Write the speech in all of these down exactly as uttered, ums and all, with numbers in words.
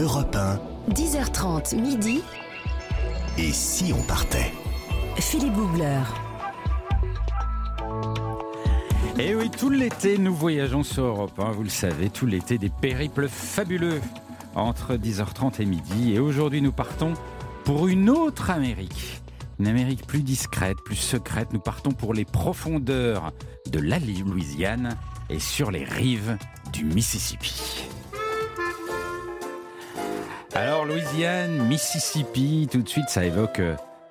Europe un, dix heures trente, midi. Et si on partait ? Philippe Gougler. Et oui, tout l'été, nous voyageons sur Europe un, hein, vous le savez, tout l'été, des périples fabuleux entre dix heures trente et midi. Et aujourd'hui, nous partons pour une autre Amérique. Une Amérique plus discrète, plus secrète. Nous partons pour les profondeurs de la Louisiane et sur les rives du Mississippi. Alors, Louisiane, Mississippi, tout de suite, ça évoque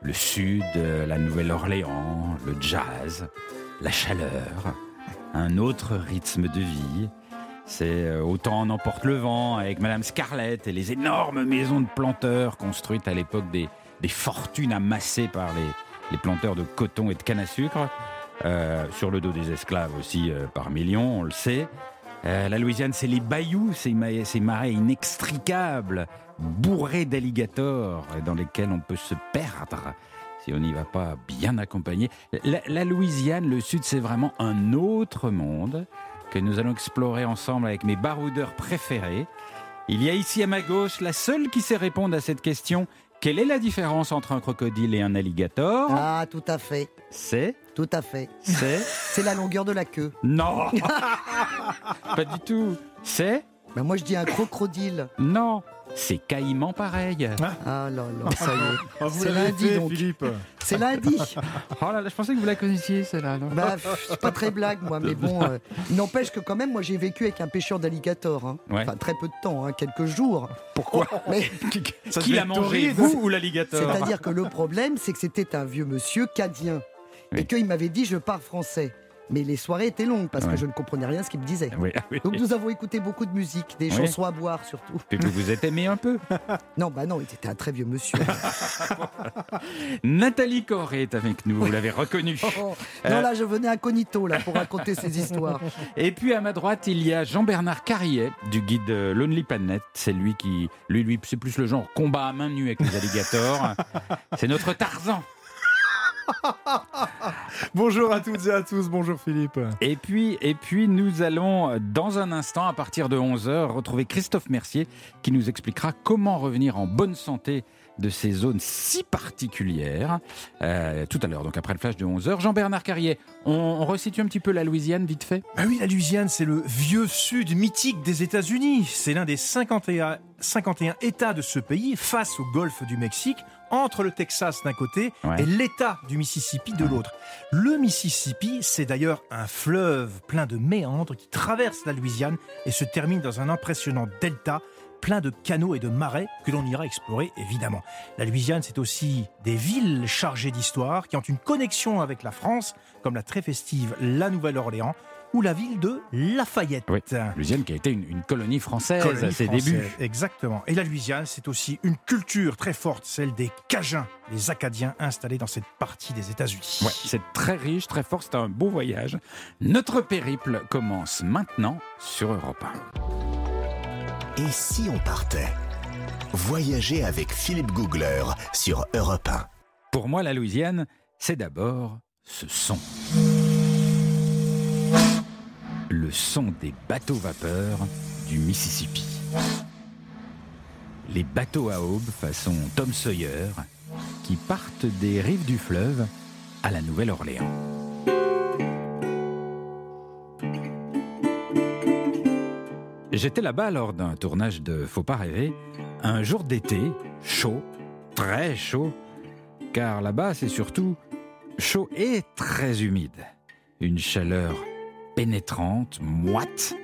le sud, la Nouvelle-Orléans, le jazz, la chaleur... Un autre rythme de vie, c'est Autant en emporte le vent avec Madame Scarlett et les énormes maisons de planteurs construites à l'époque des, des fortunes amassées par les, les planteurs de coton et de canne à sucre, euh, sur le dos des esclaves aussi euh, par millions, on le sait. Euh, la Louisiane, c'est les bayous, ces, ma- ces marais inextricables, bourrés d'alligators dans lesquels on peut se perdre. Et on n'y va pas bien accompagné. La, la Louisiane, le Sud, c'est vraiment un autre monde que nous allons explorer ensemble avec mes baroudeurs préférés. Il y a ici à ma gauche la seule qui sait répondre à cette question. Quelle est la différence entre un crocodile et un alligator ? Ah, tout à fait. C'est ? Tout à fait. C'est ? C'est la longueur de la queue. Non. Pas du tout. C'est ? Ben moi je dis un crocodile. Non. C'est caïman pareil. Ah là là, ça y est. Oh, vous c'est l'avez lundi fait, donc. Philippe. C'est lundi. Oh là là, je pensais que vous la connaissiez celle-là. Non bah, c'est pas très blague moi, mais bon. Euh, n'empêche que quand même, moi j'ai vécu avec un pêcheur d'alligator. Hein. Ouais. Enfin très peu de temps, hein, quelques jours. Pourquoi mais... Ça qui l'a mangé, vous ou l'alligator ? C'est-à-dire que le problème, c'est que c'était un vieux monsieur cadien oui. et qu'il m'avait dit je pars français. Mais les soirées étaient longues parce ouais. que je ne comprenais rien à ce qu'il me disait. Oui, oui. Donc nous avons écouté beaucoup de musique, des oui. chansons à boire surtout. Et vous vous êtes aimé un peu ? Non, bah non, il était un très vieux monsieur. Nathalie Corré est avec nous, vous l'avez reconnue. Oh, euh... Non, là je venais incognito là, pour raconter ces histoires. Et puis à ma droite, il y a Jean-Bernard Carillet du guide Lonely Planet. C'est lui qui. Lui, lui, c'est plus le genre combat à main nue avec les alligators. C'est notre Tarzan. Bonjour à toutes et à tous, bonjour Philippe. Et puis, et puis nous allons dans un instant, à partir de onze heures, retrouver Christophe Mercier qui nous expliquera comment revenir en bonne santé de ces zones si particulières. Euh, tout à l'heure, donc après le flash de onze heures. Jean-Bernard Carillet, on, on resitue un petit peu la Louisiane, vite fait ? Bah oui, la Louisiane, c'est le vieux sud mythique des États-Unis. C'est l'un des cinquante et un États de ce pays, face au golfe du Mexique, entre le Texas d'un côté ouais. et l'État du Mississippi de l'autre. Le Mississippi, c'est d'ailleurs un fleuve plein de méandres qui traverse la Louisiane et se termine dans un impressionnant delta plein de canaux et de marais que l'on ira explorer, évidemment. La Louisiane, c'est aussi des villes chargées d'histoire qui ont une connexion avec la France, comme la très festive La Nouvelle-Orléans ou la ville de Lafayette. Oui, Louisiane qui a été une, une colonie française colonie à ses française, débuts. Exactement. Et la Louisiane, c'est aussi une culture très forte, celle des Cajuns, les Acadiens installés dans cette partie des États-Unis. Ouais, c'est très riche, très fort, c'est un beau voyage. Notre périple commence maintenant sur Europe un. Et si on partait ? Voyager avec Philippe Gougler sur Europe un. Pour moi, la Louisiane, c'est d'abord ce son. Le son des bateaux vapeurs du Mississippi. Les bateaux à aubes façon Tom Sawyer qui partent des rives du fleuve à la Nouvelle-Orléans. J'étais là-bas lors d'un tournage de Faut pas rêver, un jour d'été, chaud, très chaud, car là-bas c'est surtout chaud et très humide. Une chaleur pénétrante, moite,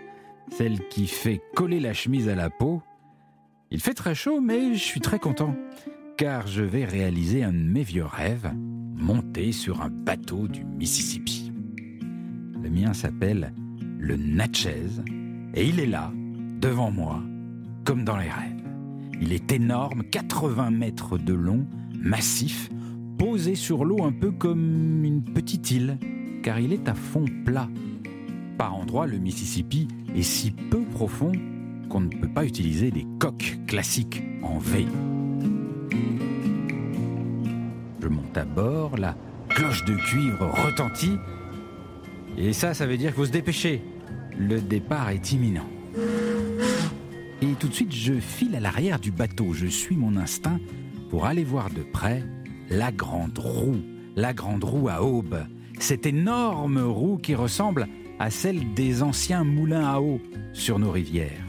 celle qui fait coller la chemise à la peau. Il fait très chaud, mais je suis très content, car je vais réaliser un de mes vieux rêves, monter sur un bateau du Mississippi. Le mien s'appelle le Natchez, et il est là, devant moi, comme dans les rêves. Il est énorme, quatre-vingts mètres de long, massif, posé sur l'eau un peu comme une petite île, car il est à fond plat. Par endroits, le Mississippi est si peu profond qu'on ne peut pas utiliser des coques classiques en V. Je monte à bord, la cloche de cuivre retentit, et ça, ça veut dire qu'il faut se dépêcher. Le départ est imminent. Et et tout de suite je file à l'arrière du bateau, je suis mon instinct pour aller voir de près la grande roue, la grande roue à aubes, cette énorme roue qui ressemble à celle des anciens moulins à eau sur nos rivières.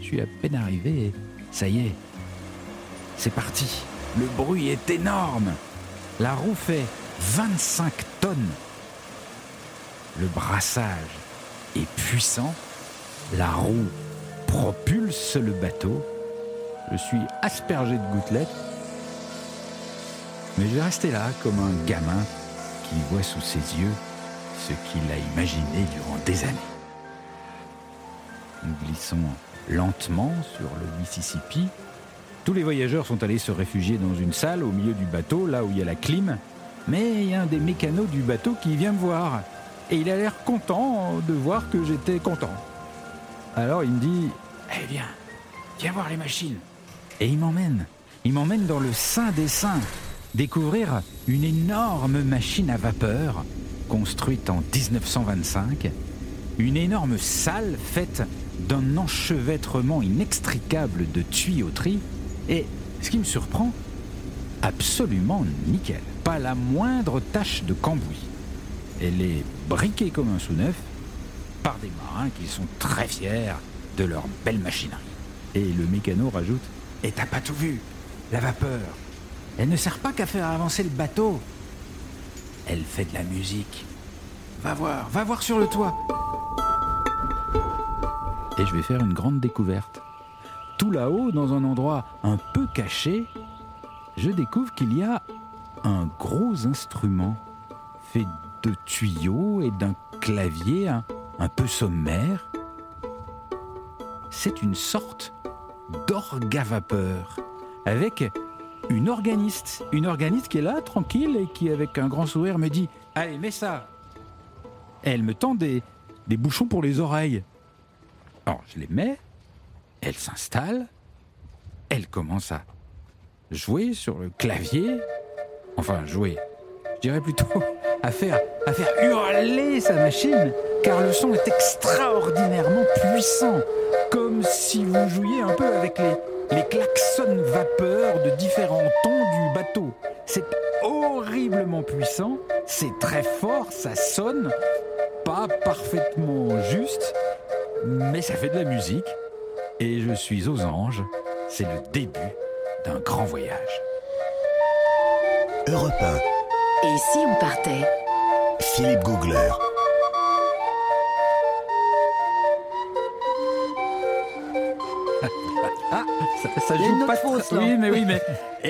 Je suis à peine arrivé et ça y est, c'est parti. Le bruit est énorme. La roue fait vingt-cinq tonnes. Le brassage est puissant. La roue propulse le bateau. Je suis aspergé de gouttelettes. Mais je vais rester là comme un gamin qui voit sous ses yeux ce qu'il a imaginé durant des années. Nous glissons lentement sur le Mississippi. Tous les voyageurs sont allés se réfugier dans une salle au milieu du bateau, là où il y a la clim. Mais il y a un des mécanos du bateau qui vient me voir. Et il a l'air content de voir que j'étais content. Alors il me dit « Eh bien, viens voir les machines !» Et il m'emmène. Il m'emmène dans le sein des seins, découvrir une énorme machine à vapeur construite en dix-neuf cent vingt-cinq. Une énorme salle faite d'un enchevêtrement inextricable de tuyauterie. Et ce qui me surprend, absolument nickel. Pas la moindre tache de cambouis. Elle est briquée comme un sous-neuf par des marins qui sont très fiers de leur belle machinerie. Et le mécano rajoute « Et t'as pas tout vu, la vapeur, elle ne sert pas qu'à faire avancer le bateau. Elle fait de la musique. Va voir, va voir sur le toit. » Et je vais faire une grande découverte. Tout là-haut, dans un endroit un peu caché, je découvre qu'il y a un gros instrument fait de tuyaux et d'un clavier un, un peu sommaire. C'est une sorte d'orgue à vapeur avec une organiste. Une organiste qui est là, tranquille, et qui, avec un grand sourire, me dit « Allez, mets ça !» Elle me tend des, des bouchons pour les oreilles. Alors, je les mets. Elle s'installe, elle commence à jouer sur le clavier, enfin jouer, je dirais plutôt à faire, à faire hurler sa machine, car le son est extraordinairement puissant, comme si vous jouiez un peu avec les, les klaxons vapeur de différents tons du bateau. C'est horriblement puissant, c'est très fort, ça sonne, pas parfaitement juste, mais ça fait de la musique. Et je suis aux anges, c'est le début d'un grand voyage. Europe un. Et si on partait ? Philippe Gougler. Ah, ça, ça joue pas fausse, là. Oui, mais oui, mais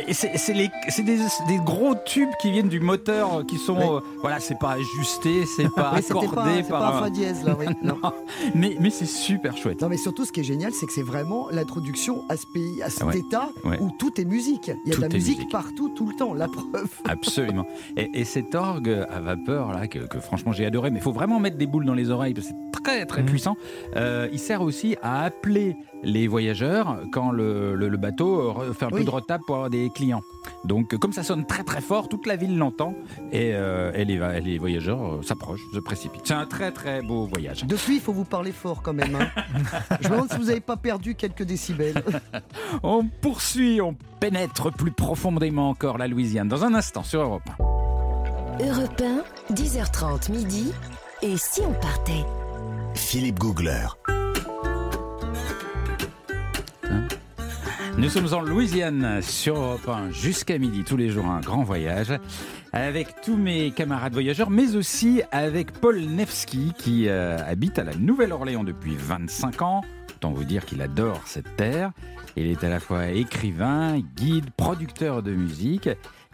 et c'est, c'est, les, c'est des, des gros tubes qui viennent du moteur, qui sont, oui. euh, voilà, c'est pas ajusté, c'est pas oui, accordé pas, c'est par. C'est pas un fa dièse là, oui. Non. Non. Mais mais c'est super chouette. Non, mais surtout, ce qui est génial, c'est que c'est vraiment l'introduction à ce pays, à cet ouais. état ouais. où tout est musique. Il y a tout de la musique, musique partout, tout le temps. La preuve. Absolument. Et, et cet orgue à vapeur là, que, que franchement j'ai adoré, mais il faut vraiment mettre des boules dans les oreilles parce que c'est très très mmh. puissant. Euh, il sert aussi à appeler les voyageurs quand le, le, le bateau fait un oui. peu de retape pour avoir des clients. Donc comme ça sonne très très fort, toute la ville l'entend et, euh, et, les, et les voyageurs s'approchent, se précipitent. C'est un très très beau voyage. Depuis, il faut vous parler fort quand même. Hein. Je me demande si vous n'avez pas perdu quelques décibels. On poursuit, on pénètre plus profondément encore la Louisiane dans un instant sur Europe un. Europe un, dix heures trente midi. Et si on partait ? Philippe Gougler. Nous sommes en Louisiane, sur Europe un, jusqu'à midi, tous les jours, un grand voyage avec tous mes camarades voyageurs, mais aussi avec Paul Nevsky qui euh, habite à la Nouvelle-Orléans depuis vingt-cinq ans. Autant vous dire qu'il adore cette terre. Il est à la fois écrivain, guide, producteur de musique.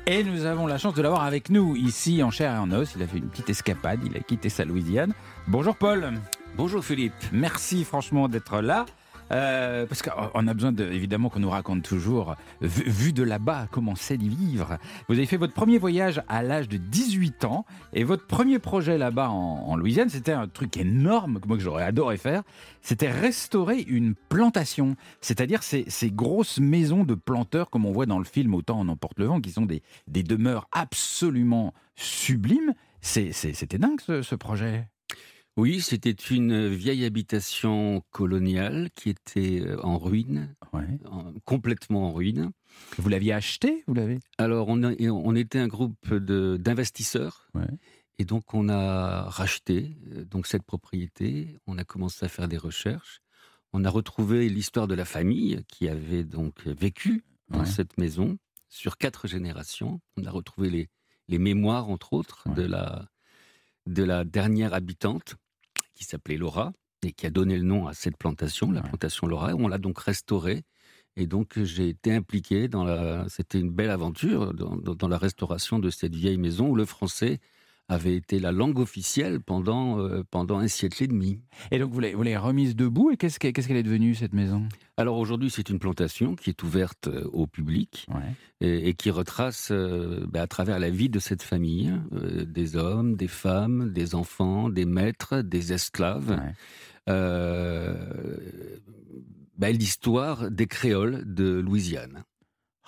Et nous avons la chance de l'avoir avec nous ici en chair et en os. Il a fait une petite escapade, il a quitté sa Louisiane. Bonjour Paul. Bonjour Philippe. Merci franchement d'être là. Euh, parce qu'on a besoin de, évidemment qu'on nous raconte toujours vu, vu de là-bas comment c'est d'y vivre. Vous avez fait votre premier voyage à l'âge de dix-huit ans et votre premier projet là-bas en, en Louisiane, c'était un truc énorme que moi que j'aurais adoré faire, c'était restaurer une plantation, c'est-à-dire ces, ces grosses maisons de planteurs comme on voit dans le film Autant en emporte le vent, qui sont des, des demeures absolument sublimes. C'est, c'est, c'était dingue ce, ce projet. Oui, c'était une vieille habitation coloniale qui était en ruine, ouais. en, complètement en ruine. Vous l'aviez achetée, vous l'avez ? Alors, on, a, on était un groupe de, d'investisseurs, ouais. et donc on a racheté donc, cette propriété, on a commencé à faire des recherches, on a retrouvé l'histoire de la famille qui avait donc vécu dans ouais. cette maison, sur quatre générations. On a retrouvé les, les mémoires, entre autres, ouais. de, la, de la dernière habitante, qui s'appelait Laura, et qui a donné le nom à cette plantation, la ouais. plantation Laura. On l'a donc restaurée, et donc j'ai été impliqué dans la... C'était une belle aventure, dans, dans, dans la restauration de cette vieille maison, où le français avait été la langue officielle pendant, euh, pendant un siècle et demi. Et donc vous l'avez, vous l'avez remise debout, et qu'est-ce qu'elle, qu'est-ce qu'elle est devenue, cette maison ? Alors aujourd'hui, c'est une plantation qui est ouverte au public, ouais. et, et qui retrace euh, bah, à travers la vie de cette famille, euh, des hommes, des femmes, des enfants, des maîtres, des esclaves, ouais. euh, bah, l'histoire des créoles de Louisiane.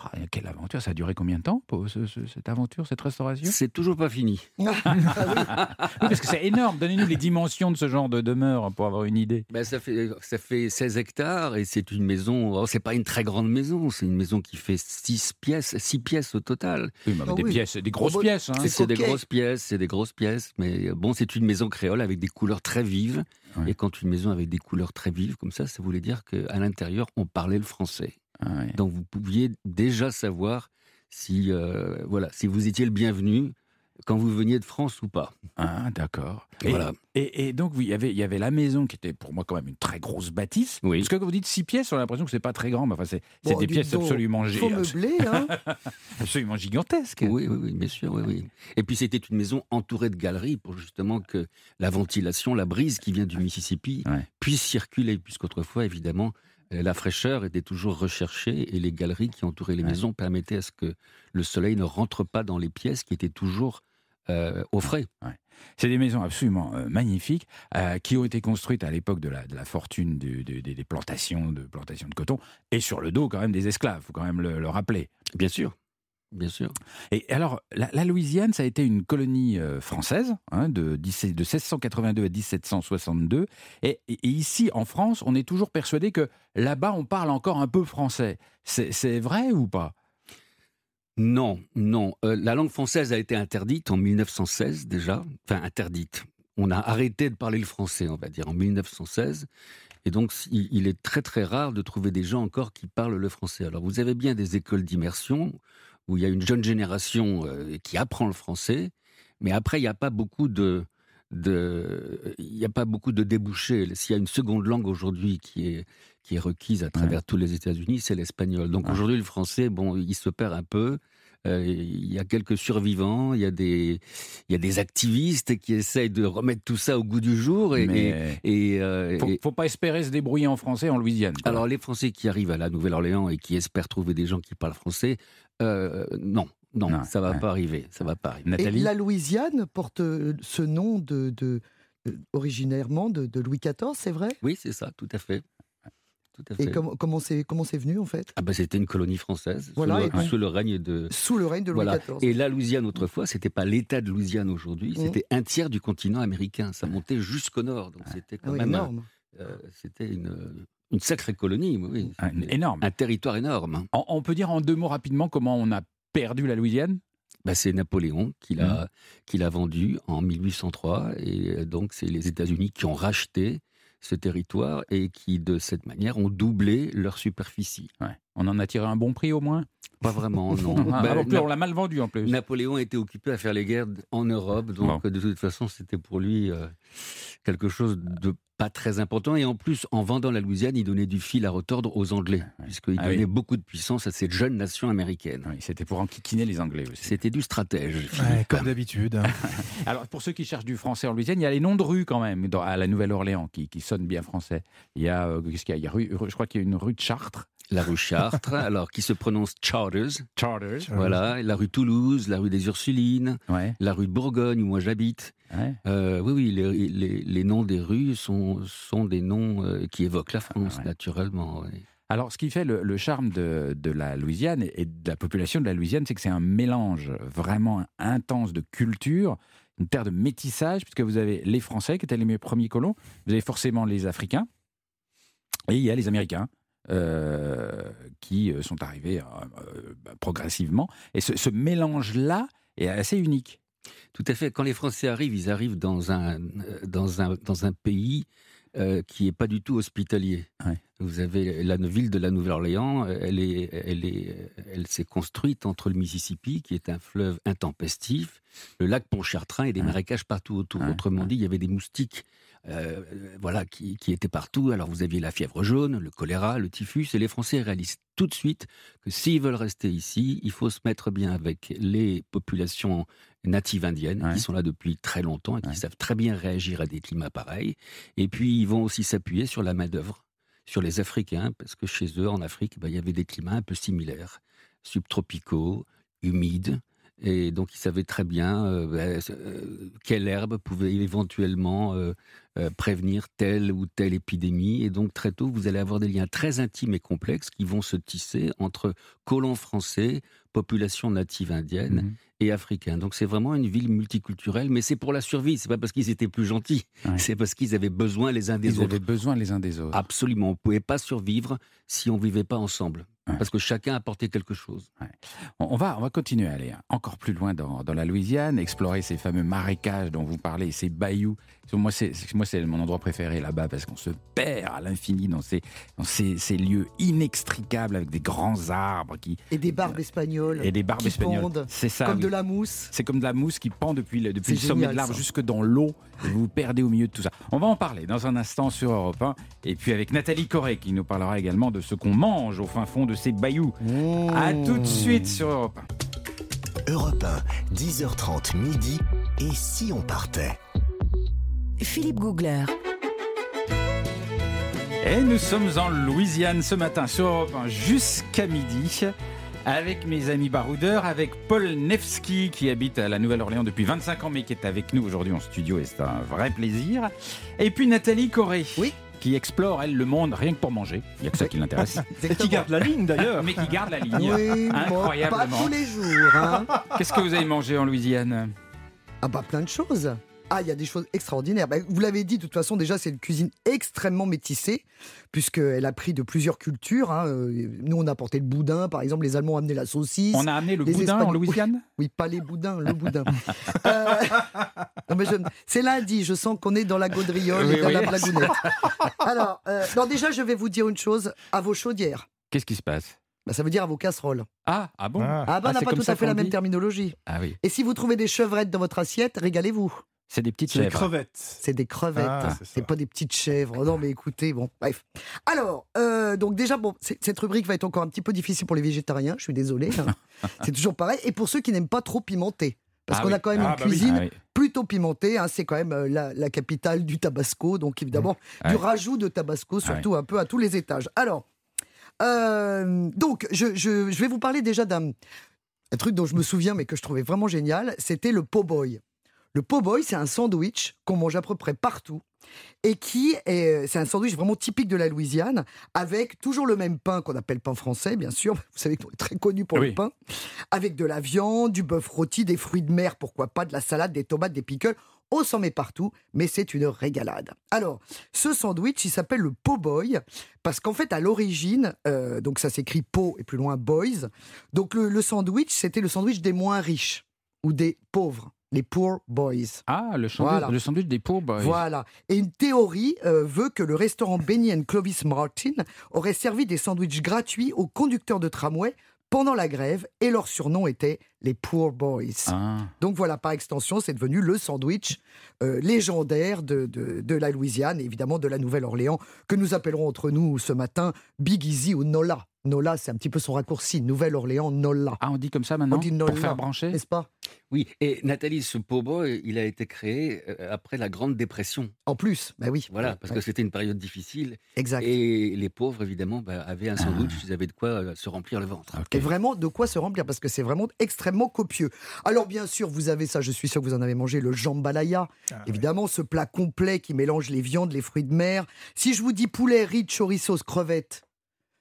Ah, quelle aventure, ça a duré combien de temps, ce, ce, cette aventure, cette restauration ? C'est toujours pas fini. Oui, parce que c'est énorme, donnez-nous les dimensions de ce genre de demeure pour avoir une idée. Ben, ça, fait, ça fait seize hectares et c'est une maison, oh, c'est pas une très grande maison, c'est une maison qui fait six pièces, six pièces au total. Oui, mais oh, des oui. pièces, des grosses oh, pièces. Hein. C'est, c'est des grosses pièces, c'est des grosses pièces, mais bon, c'est une maison créole avec des couleurs très vives. Ouais. Et quand une maison avec des couleurs très vives comme ça, ça voulait dire qu'à l'intérieur, on parlait le français. Ah ouais. Donc vous pouviez déjà savoir si, euh, voilà, si vous étiez le bienvenu quand vous veniez de France ou pas. Ah, d'accord. Et, voilà. et, et donc il y avait, il y avait la maison qui était pour moi quand même une très grosse bâtisse. Oui. Parce que quand vous dites six pièces, on a l'impression que c'est pas très grand, mais enfin c'est, c'est bon, des pièces donc, absolument gi- meublé, hein. absolument gigantesques. Oui, oui, oui, bien sûr, oui, oui. Et puis c'était une maison entourée de galeries pour justement que la ventilation, la brise qui vient du Mississippi ouais. puisse circuler, puisqu'autrefois évidemment. La fraîcheur était toujours recherchée et les galeries qui entouraient les ouais. maisons permettaient à ce que le soleil ne rentre pas dans les pièces qui étaient toujours euh, au frais. Ouais. C'est des maisons absolument euh, magnifiques euh, qui ont été construites à l'époque de la, de la fortune du, de, des, des plantations, de, plantations de coton et sur le dos quand même des esclaves, il faut quand même le, le rappeler. Bien sûr. Bien sûr. Et alors, la, la Louisiane, ça a été une colonie euh, française, hein, de, de seize cent quatre-vingt-deux à dix-sept cent soixante-deux. Et, et, et ici, en France, on est toujours persuadé que là-bas, on parle encore un peu français. C'est, c'est vrai ou pas ? Non, non. Euh, la langue française a été interdite en dix-neuf cent seize déjà. Enfin, interdite. On a arrêté de parler le français, on va dire, en dix-neuf cent seize. Et donc, il, il est très, très rare de trouver des gens encore qui parlent le français. Alors, vous avez bien des écoles d'immersion où il y a une jeune génération euh, qui apprend le français, mais après, il n'y a pas beaucoup de, de, il n'y a pas beaucoup de débouchés. S'il y a une seconde langue aujourd'hui qui est, qui est requise à travers ouais. tous les États-Unis, c'est l'espagnol. Donc ouais. aujourd'hui, le français, bon, il se perd un peu. Euh, il y a quelques survivants, il y a des, il y a des activistes qui essayent de remettre tout ça au goût du jour. Et, mais et, et, euh, faut, et... faut pas espérer se débrouiller en français en Louisiane. Quoi. Alors les Français qui arrivent à la Nouvelle-Orléans et qui espèrent trouver des gens qui parlent français, euh, non. Non, non, ça ne va, hein. va pas arriver. Et la Louisiane porte ce nom de, de, de, originairement de, de Louis quatorze, c'est vrai ? Oui, c'est ça, tout à fait. Tout à fait. Et com- comment, c'est, comment c'est venu en fait ? Ah ben, c'était une colonie française, voilà, sous, le, ouais. sous le règne de... Sous le règne de Louis voilà. quatorze. Et la Louisiane autrefois, ce n'était pas l'État de Louisiane aujourd'hui, mmh. c'était un tiers du continent américain, ça montait jusqu'au nord, donc c'était quand ah oui, même... Énorme. Euh, c'était une... Une sacrée colonie, oui. Un, énorme. Un territoire énorme. On, on peut dire en deux mots rapidement comment on a perdu la Louisiane ? Bah, c'est Napoléon qui l'a, mmh. qui l'a vendue en mille huit cent trois. Et donc, c'est les États-Unis qui ont racheté ce territoire et qui, de cette manière, ont doublé leur superficie. Ouais. On en a tiré un bon prix au moins ? Pas vraiment, non. Ah, bah, alors, on l'a mal vendu en plus. Napoléon était occupé à faire les guerres en Europe, donc bon. De toute façon, c'était pour lui euh, quelque chose de pas très important. Et en plus, en vendant la Louisiane, il donnait du fil à retordre aux Anglais, ouais. puisqu'il ah, donnait oui. beaucoup de puissance à cette jeune nation américaine. Oui, c'était pour enquiquiner les Anglais aussi. C'était du stratège. Ouais, comme d'habitude. Hein. Alors, pour ceux qui cherchent du français en Louisiane, il y a les noms de rues quand même, dans, à la Nouvelle-Orléans, qui, qui sonnent bien français. Il y a, euh, qu'est-ce qu'il y a ? Il y a rue, je crois qu'il y a une rue de Chartres. La rue Chartres, alors qui se prononce Charters. Charters. Voilà, la rue Toulouse, la rue des Ursulines, ouais. la rue de Bourgogne où moi j'habite. Ouais. Euh, oui, oui, les, les, les noms des rues sont, sont des noms euh, qui évoquent la France, ah, ouais. naturellement. Ouais. Alors, ce qui fait le, le charme de, de la Louisiane et de la population de la Louisiane, c'est que c'est un mélange vraiment intense de cultures une terre de métissage, puisque vous avez les Français qui étaient les premiers colons, vous avez forcément les Africains, et il y a les Américains euh, qui sont arrivés euh, progressivement. Et ce, ce mélange-là est assez unique. Tout à fait. Quand les Français arrivent, ils arrivent dans un, dans un, dans un pays euh, qui n'est pas du tout hospitalier. Ouais. Vous avez la ville de la Nouvelle-Orléans, elle, est, elle, est, elle s'est construite entre le Mississippi, qui est un fleuve intempestif, le lac Pontchartrain et des ouais. marécages partout autour. Ouais. Autrement dit, il y avait des moustiques euh, voilà, qui, qui étaient partout. Alors vous aviez la fièvre jaune, le choléra, le typhus, et les Français réalisent tout de suite que s'ils veulent rester ici, il faut se mettre bien avec les populations natives indiennes, ouais. qui sont là depuis très longtemps et qui ouais. savent très bien réagir à des climats pareils. Et puis, ils vont aussi s'appuyer sur la main-d'œuvre, sur les Africains, parce que chez eux, en Afrique, ben, il y avait des climats un peu similaires, subtropicaux, humides. Et donc, ils savaient très bien euh, ben, euh, quelle herbe pouvait éventuellement euh, euh, prévenir telle ou telle épidémie. Et donc, très tôt, vous allez avoir des liens très intimes et complexes qui vont se tisser entre colons français, population native indienne mmh. et africaine. Donc, c'est vraiment une ville multiculturelle, mais c'est pour la survie. C'est pas parce qu'ils étaient plus gentils, ouais. c'est parce qu'ils avaient besoin les uns des Ils autres. Ils avaient besoin les uns des autres. Absolument. On ne pouvait pas survivre si on ne vivait pas ensemble. Ouais. Parce que chacun apportait quelque chose. Ouais. On va, on va continuer à aller encore plus loin dans, dans la Louisiane, explorer ces fameux marécages dont vous parlez, ces bayous. Moi, c'est, moi, c'est mon endroit préféré là-bas parce qu'on se perd à l'infini dans ces, dans ces, ces lieux inextricables avec des grands arbres qui et des barbes espagnoles. Et des barbes espagnoles. Pondent, c'est ça. Comme oui. de la mousse. C'est comme de la mousse qui pend depuis le, depuis le sommet génial, de l'arbre ça. Jusque dans l'eau. Et vous vous perdez au milieu de tout ça. On va en parler dans un instant sur Europe un et puis avec Nathalie Corré qui nous parlera également de ce qu'on mange au fin fond de ces bayous. Mmh. À tout de suite sur Europe un. Europe un, dix heures trente midi. Et si on partait ? Philippe Gougler. Et nous sommes en Louisiane ce matin sur Europe un jusqu'à midi avec mes amis baroudeurs, avec Paul Nevsky qui habite à la Nouvelle-Orléans depuis vingt-cinq ans mais qui est avec nous aujourd'hui en studio et c'est un vrai plaisir. Et puis Nathalie Corré. Oui. Qui explore, elle, le monde rien que pour manger. Il n'y a que ça qui l'intéresse. Et qui garde la ligne, d'ailleurs. Mais qui garde la ligne. Oui, incroyablement. Pas tous les jours. Hein. Qu'est-ce que vous avez mangé en Louisiane ? Ah bah plein de choses. Ah, il y a des choses extraordinaires. Bah, vous l'avez dit, de toute façon, déjà, c'est une cuisine extrêmement métissée, puisqu'elle a pris de plusieurs cultures. Hein. Nous, on a apporté le boudin, par exemple. Les Allemands ont amené la saucisse. On a amené le boudin Espagnols... en Louisiane ? Oui, pas les boudins, le boudin. euh... non, mais je... C'est lundi, je sens qu'on est dans la gaudriole oui, et dans oui. la blagounette. Alors, euh... non, déjà, je vais vous dire une chose. À vos chaudières. Qu'est-ce qui se passe ? Bah, ça veut dire à vos casseroles. Ah, ah bon ? Ah, ah bah, on n'a ah, pas tout à fait la même terminologie. Ah oui. Et si vous trouvez des chevrettes dans votre assiette, régalez-vous. C'est des petites chèvres. C'est des crevettes. C'est des crevettes. Ah, c'est, c'est pas des petites chèvres. Non, mais écoutez, bon, bref. Alors, euh, donc déjà, bon, cette rubrique va être encore un petit peu difficile pour les végétariens. Je suis désolé. Hein. C'est toujours pareil. Et pour ceux qui n'aiment pas trop pimenter, parce ah qu'on oui. a quand même ah une bah cuisine oui. plutôt pimentée. Hein, c'est quand même la, la capitale du Tabasco, donc évidemment ah du oui. rajout de Tabasco, surtout ah un peu à tous les étages. Alors, euh, donc, je, je, je vais vous parler déjà d'un un truc dont je me souviens, mais que je trouvais vraiment génial. C'était le po-boy. Le po-boy, c'est un sandwich qu'on mange à peu près partout et qui est, c'est un sandwich vraiment typique de la Louisiane avec toujours le même pain qu'on appelle pain français, bien sûr. Vous savez qu'on est très connu pour oui. le pain. Avec de la viande, du bœuf rôti, des fruits de mer, pourquoi pas, de la salade, des tomates, des pickles. On s'en met partout, mais c'est une régalade. Alors, ce sandwich, il s'appelle le po-boy parce qu'en fait, à l'origine, euh, donc ça s'écrit po et plus loin boys. Donc le, le sandwich, c'était le sandwich des moins riches ou des pauvres. Les poor boys. Ah, le sandwich, voilà. le sandwich des poor boys. Voilà. Et une théorie euh, veut que le restaurant Benny and Clovis Martin aurait servi des sandwichs gratuits aux conducteurs de tramway pendant la grève et leur surnom était les poor boys. Ah. Donc voilà, par extension, c'est devenu le sandwich euh, légendaire de, de, de la Louisiane et évidemment de la Nouvelle-Orléans que nous appellerons entre nous ce matin Big Easy ou Nola. Nola, c'est un petit peu son raccourci. Nouvelle-Orléans, Nola. Ah, on dit comme ça maintenant, on dit Nola, pour faire brancher, n'est-ce pas ? Oui, et Nathalie, ce po-boy, il a été créé après la Grande Dépression. En plus, bah oui. Voilà, parce ouais. que c'était une période difficile. Exact. Et les pauvres, évidemment, bah, avaient un sandwich, ah. ils avaient de quoi se remplir le ventre. Okay. Et vraiment, de quoi se remplir, parce que c'est vraiment extrêmement copieux. Alors, bien sûr, vous avez ça, je suis sûr que vous en avez mangé, le jambalaya. Ah, évidemment, ouais. ce plat complet qui mélange les viandes, les fruits de mer. Si je vous dis poulet, riz, chorizo, crevettes,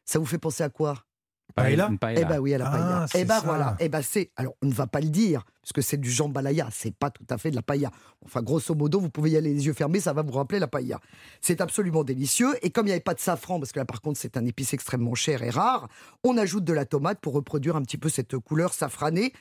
ça vous fait penser à quoi ? Paella. Une paella. Eh ben oui, à la paella. Ah, eh ben ça. Voilà. Eh ben c'est. Alors on ne va pas le dire parce que c'est du jambalaya. C'est pas tout à fait de la paella. Enfin, grosso modo, vous pouvez y aller les yeux fermés, ça va vous rappeler la paella. C'est absolument délicieux. Et comme il n'y avait pas de safran, parce que là par contre c'est un épice extrêmement cher et rare, on ajoute de la tomate pour reproduire un petit peu cette couleur safranée.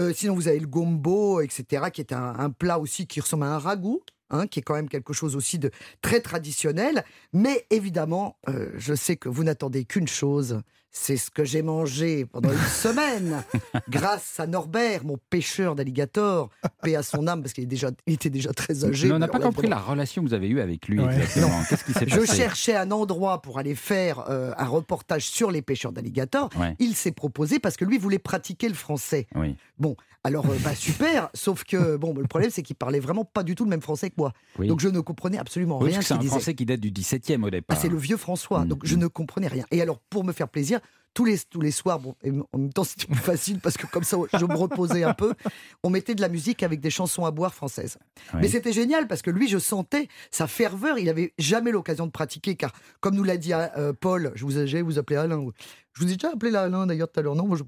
Euh, sinon vous avez le gombo, et cetera, qui est un, un plat aussi qui ressemble à un ragoût. Hein, qui est quand même quelque chose aussi de très traditionnel. Mais évidemment, euh, je sais que vous n'attendez qu'une chose, c'est ce que j'ai mangé pendant une semaine, grâce à Norbert, mon pêcheur d'alligator, paix à son âme, parce qu'il est déjà, il était déjà très âgé. Mais on n'a pas compris la relation que vous avez eue avec lui. Ouais. Exactement. Qu'est-ce qui s'est passé ? Je cherchais un endroit pour aller faire euh, un reportage sur les pêcheurs d'alligator. Ouais. Il s'est proposé parce que lui voulait pratiquer le français. Oui. Bon, alors euh, bah, super, sauf que bon, le problème c'est qu'il parlait vraiment pas du tout le même français que moi. Oui. Donc je ne comprenais absolument oui, rien. C'est un disait. Français qui date du dix-septième au départ. Ah, c'est le vieux François, mmh. donc je ne comprenais rien. Et alors pour me faire plaisir, tous les, tous les soirs, bon, et en même temps c'était plus facile parce que comme ça je me reposais un peu, on mettait de la musique avec des chansons à boire françaises. Oui. Mais c'était génial parce que lui je sentais sa ferveur, il n'avait jamais l'occasion de pratiquer car comme nous l'a dit euh, Paul, je vous, ai, vous appelez Alain, je vous ai déjà appelé là, Alain d'ailleurs tout à l'heure, non moi, je...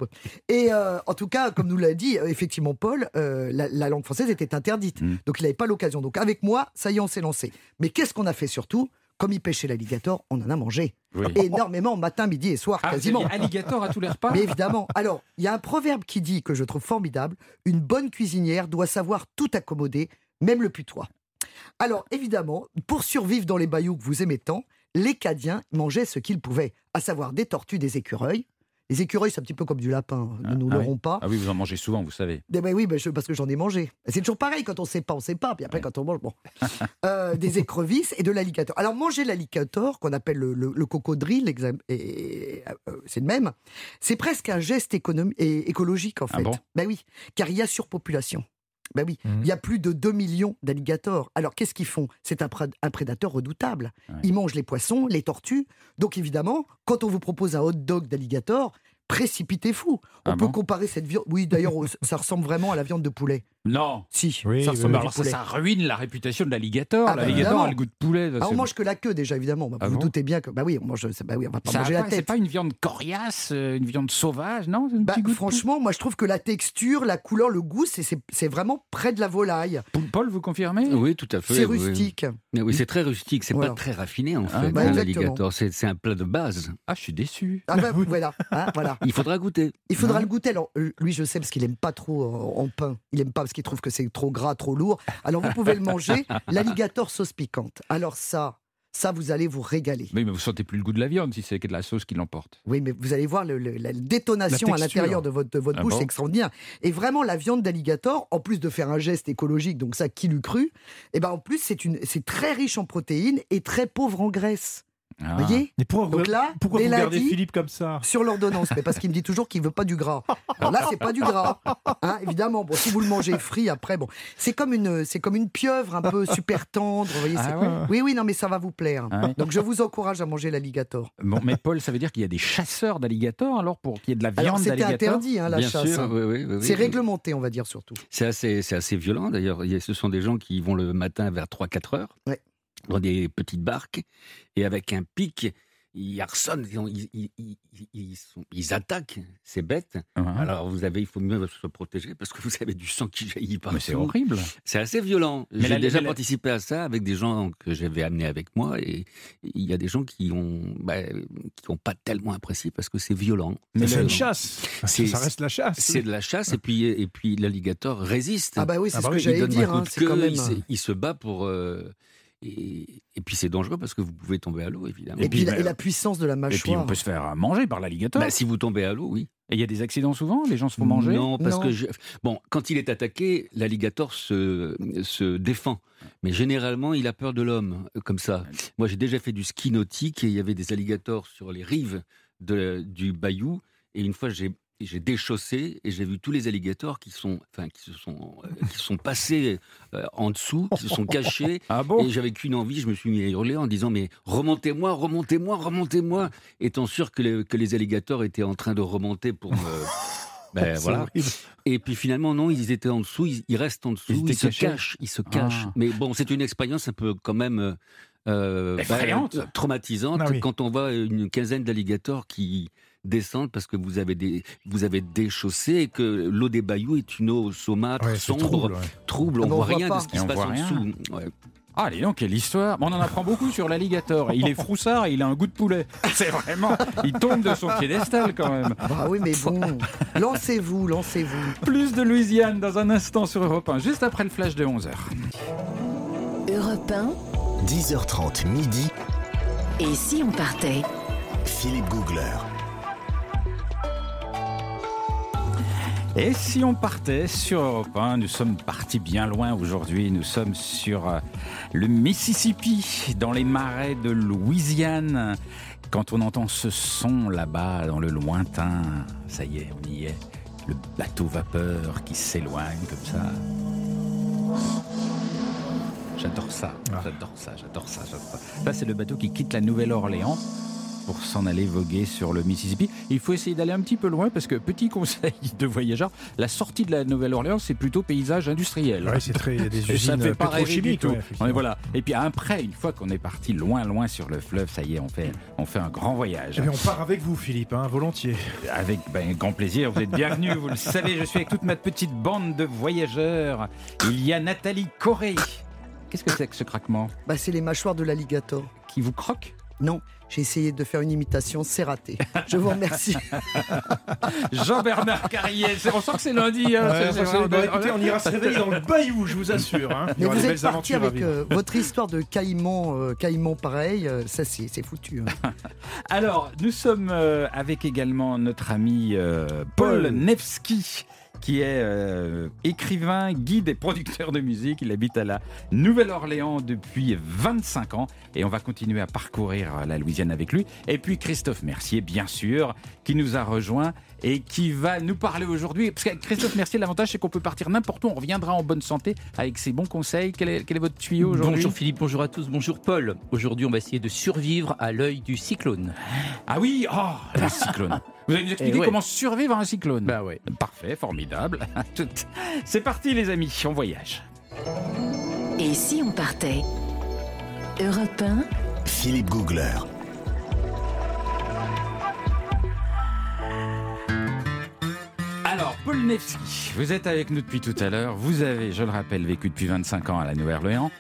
Et euh, en tout cas comme nous l'a dit effectivement Paul, euh, la, la langue française était interdite, mmh. donc il n'avait pas l'occasion. Donc avec moi, ça y est on s'est lancé. Mais qu'est-ce qu'on a fait surtout ? Comme il pêchait l'alligator, on en a mangé. Oui. Énormément, matin, midi et soir, ah, quasiment. Alligator à tous les repas ? Mais évidemment. Alors, il y a un proverbe qui dit, que je trouve formidable, une bonne cuisinière doit savoir tout accommoder, même le putois. Alors, évidemment, pour survivre dans les bayous que vous aimez tant, les Cadiens mangeaient ce qu'ils pouvaient, à savoir des tortues, des écureuils. Les écureuils, c'est un petit peu comme du lapin, nous ah, ne ah l'aurons oui. pas. Ah oui, vous en mangez souvent, vous savez. Eh ben oui, ben je, parce que j'en ai mangé. C'est toujours pareil, quand on ne sait pas, on ne sait pas. Puis après, ouais. quand on mange, bon. euh, des écrevisses et de l'alligator. Alors, manger l'alligator, qu'on appelle le, le, le cocodrille, et, euh, c'est le même, c'est presque un geste économ- et écologique, en fait. Ah bon ? Ben oui, car il y a surpopulation. Ben oui, mmh. il y a plus de deux millions d'alligators. Alors, qu'est-ce qu'ils font ? C'est un, pr- un prédateur redoutable. Ouais. Ils mangent les poissons, les tortues. Donc, évidemment, quand on vous propose un hot dog d'alligator, précipitez-vous. On ah peut bon comparer cette viande... Oui, d'ailleurs, ça ressemble vraiment à la viande de poulet. Non. Si, oui, ça ressemble oui. à alors ça, ça ruine la réputation de l'alligator. Ah bah l'alligator a le goût de poulet. Là, ah, on ne mange que la queue, déjà, évidemment. Bah, ah vous vous bon doutez bien que... Bah oui, on mange... bah oui, on va pas ça manger la pas, tête. C'est pas une viande coriace, une viande sauvage, non une bah, franchement, moi, je trouve que la texture, la couleur, le goût, c'est, c'est, c'est vraiment près de la volaille. Paul, vous confirmez ? Oui, tout à fait. C'est rustique. Oui, oui c'est très rustique. C'est voilà. pas très raffiné, en fait, ah bah, hein, l'alligator. C'est, c'est un plat de base. Ah, je suis déçu. Ah bah, voilà. Hein, voilà. Il faudra goûter. Il faudra le goûter. Alors, lui, je sais, parce qu'il n'aime pas trop en pain. Il aime pas parce qu'il trouve que c'est trop gras, trop lourd. Alors vous pouvez le manger, l'alligator sauce piquante. Alors ça, ça vous allez vous régaler. Oui, mais vous sentez plus le goût de la viande si c'est que de la sauce qui l'emporte. Oui, mais vous allez voir le, le, la détonation la à l'intérieur de votre, de votre ah bouche, bon c'est extraordinaire. Et vraiment, la viande d'alligator, en plus de faire un geste écologique, donc ça, qui l'eût cru, eh ben en plus, c'est, une, c'est très riche en protéines et très pauvre en graisse. Ah. Vous voyez ? Mais pourquoi, donc là, pourquoi vous gardez Philippe comme ça ? Sur l'ordonnance, mais parce qu'il me dit toujours qu'il ne veut pas du gras. Alors là, c'est pas du gras, hein, évidemment. Bon, si vous le mangez frit, après, bon, c'est comme une, c'est comme une pieuvre un peu super tendre. Vous voyez, ah ouais. Oui, oui, non, mais ça va vous plaire. Ah ouais. Donc je vous encourage à manger l'alligator. Bon, mais Paul, ça veut dire qu'il y a des chasseurs d'alligators alors pour qu'il y ait de la viande alors, c'était d'alligator. C'était interdit, hein, la bien chasse. Sûr, hein. oui, oui, oui, c'est oui. réglementé, on va dire surtout. C'est assez, c'est assez violent d'ailleurs. Ce sont des gens qui vont le matin vers trois à quatre heures. Oui. Dans des petites barques, et avec un pic, ils harconnent, ils, ils, ils, ils, ils attaquent ces bêtes. Mmh. Alors, vous avez, il faut mieux se protéger parce que vous avez du sang qui jaillit partout. Mais c'est horrible. C'est assez violent. Mais j'ai la, déjà la, participé la... à ça avec des gens que j'avais amenés avec moi, et il y a des gens qui ont, bah, qui ont pas tellement apprécié parce que c'est violent. Mais c'est, c'est une chasse. C'est, ça reste la chasse. C'est oui. de la chasse, et puis, et puis l'alligator résiste. Ah bah oui, c'est ah bah ce que oui, j'allais dire. Hein, c'est quand même... il, il se bat pour... Euh, Et, et puis c'est dangereux parce que vous pouvez tomber à l'eau, évidemment. Et puis, et puis la, bah, et la puissance de la mâchoire. Et puis on peut se faire manger par l'alligator. Bah, si vous tombez à l'eau, oui. Et il y a des accidents souvent ? Les gens se font manger ? Non, parce non. que... Je... Bon, quand il est attaqué, l'alligator se, se défend. Mais généralement, il a peur de l'homme, comme ça. Moi, j'ai déjà fait du ski nautique et il y avait des alligators sur les rives de, du bayou. Et une fois, j'ai... Et j'ai déchaussé et j'ai vu tous les alligators qui sont, enfin, qui se sont, euh, qui sont passés euh, en dessous, qui se sont cachés. Ah bon ? Et j'avais qu'une envie, je me suis mis à hurler en disant mais remontez-moi, remontez-moi, remontez-moi, étant sûr que les, que les alligators étaient en train de remonter pour me... Ben, voilà. Et puis finalement non, ils étaient en dessous, ils, ils restent en dessous, ils, ils se cachent, ils se cachent. Ah. Mais bon, c'est une expérience un peu quand même euh, effrayante, bah, traumatisante, ah oui. Quand on voit une quinzaine d'alligators qui descendent parce que vous avez des vous avez des chaussées et que l'eau des bayous est une eau saumâtre, ouais, sombre, trouble, ouais. trouble. On ne voit rien pas. De ce qui et se passe en dessous. Ouais. Ah, allez donc, quelle histoire! On en apprend beaucoup sur l'alligator. Il est froussard et il a un goût de poulet. C'est vraiment... Il tombe de son piédestal, quand même. Ah oui, mais bon, lancez-vous, lancez-vous. Plus de Louisiane dans un instant sur Europe un, juste après le flash de onze heures. Europe un, dix heures trente midi. Et si on partait? Philippe Gougler. Et si on partait sur Europe un, nous sommes partis bien loin aujourd'hui, nous sommes sur le Mississippi, dans les marais de Louisiane. Quand on entend ce son là-bas, dans le lointain, ça y est, on y est, le bateau vapeur qui s'éloigne comme ça... J'adore ça, j'adore ça, j'adore ça, j'adore ça. Là, c'est le bateau qui quitte la Nouvelle-Orléans pour s'en aller voguer sur le Mississippi. Il faut essayer d'aller un petit peu loin parce que, petit conseil de voyageurs, la sortie de la Nouvelle-Orléans, c'est plutôt paysage industriel. Oui, c'est très... Il y a des usines pétrochimiques. Ouais, ouais, voilà. Et puis après, une fois qu'on est parti loin, loin sur le fleuve, ça y est, on fait, on fait un grand voyage. Et on part avec vous, Philippe, hein, volontiers. Avec ben, grand plaisir, vous êtes bienvenus, vous le savez, je suis avec toute ma petite bande de voyageurs. Il y a Nathalie Corré. Qu'est-ce que c'est que ce craquement ? Bah, c'est les mâchoires de l'alligator. Qui vous croquent ? Non, j'ai essayé de faire une imitation, c'est raté. Je vous remercie. Jean-Bernard Carillet, on sent que c'est lundi. Hein, ouais, c'est c'est bah, écoutez, on ira se réveiller dans le bayou, je vous assure. Hein. Mais vous êtes parti avec euh, votre histoire de caïman, euh, caïman pareil, euh, ça c'est, c'est foutu. Hein. Alors, nous sommes euh, avec également notre ami euh, Paul Nevsky, qui est euh, écrivain, guide et producteur de musique. Il habite à la Nouvelle-Orléans depuis vingt-cinq ans et on va continuer à parcourir la Louisiane avec lui. Et puis Christophe Mercier, bien sûr, qui nous a rejoint et qui va nous parler aujourd'hui. Parce qu'avec Christophe Mercier, l'avantage, c'est qu'on peut partir n'importe où. On reviendra en bonne santé avec ses bons conseils. Quel est, quel est votre tuyau aujourd'hui ? Bonjour Philippe, bonjour à tous, bonjour Paul. Aujourd'hui, on va essayer de survivre à l'œil du cyclone. Ah oui, oh, le cyclone. Vous allez nous expliquer ouais. comment survivre à un cyclone. Bah ouais. Parfait, formidable. C'est parti les amis, on voyage. Et si on partait ? Europe un, Philippe Gougler. Alors, Paul Nevsky, vous êtes avec nous depuis tout à l'heure. Vous avez, je le rappelle, vécu depuis vingt-cinq ans à la Nouvelle-Orléans.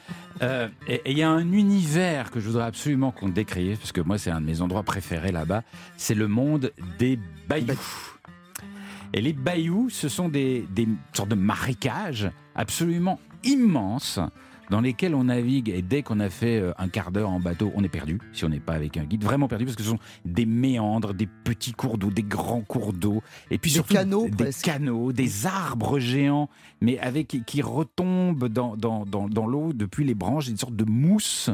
Euh, et il y a un univers que je voudrais absolument qu'on décrive, parce que moi, c'est un de mes endroits préférés là-bas. C'est le monde des bayous. Et les bayous, ce sont des, des sortes de marécages absolument immenses dans lesquels on navigue. Et dès qu'on a fait un quart d'heure en bateau, on est perdu, si on n'est pas avec un guide. Vraiment perdu, parce que ce sont des méandres, des petits cours d'eau, des grands cours d'eau. Et puis des surtout canaux, des presque. canaux, des arbres géants, mais avec, qui retombent dans, dans, dans, dans l'eau depuis les branches, une sorte de mousse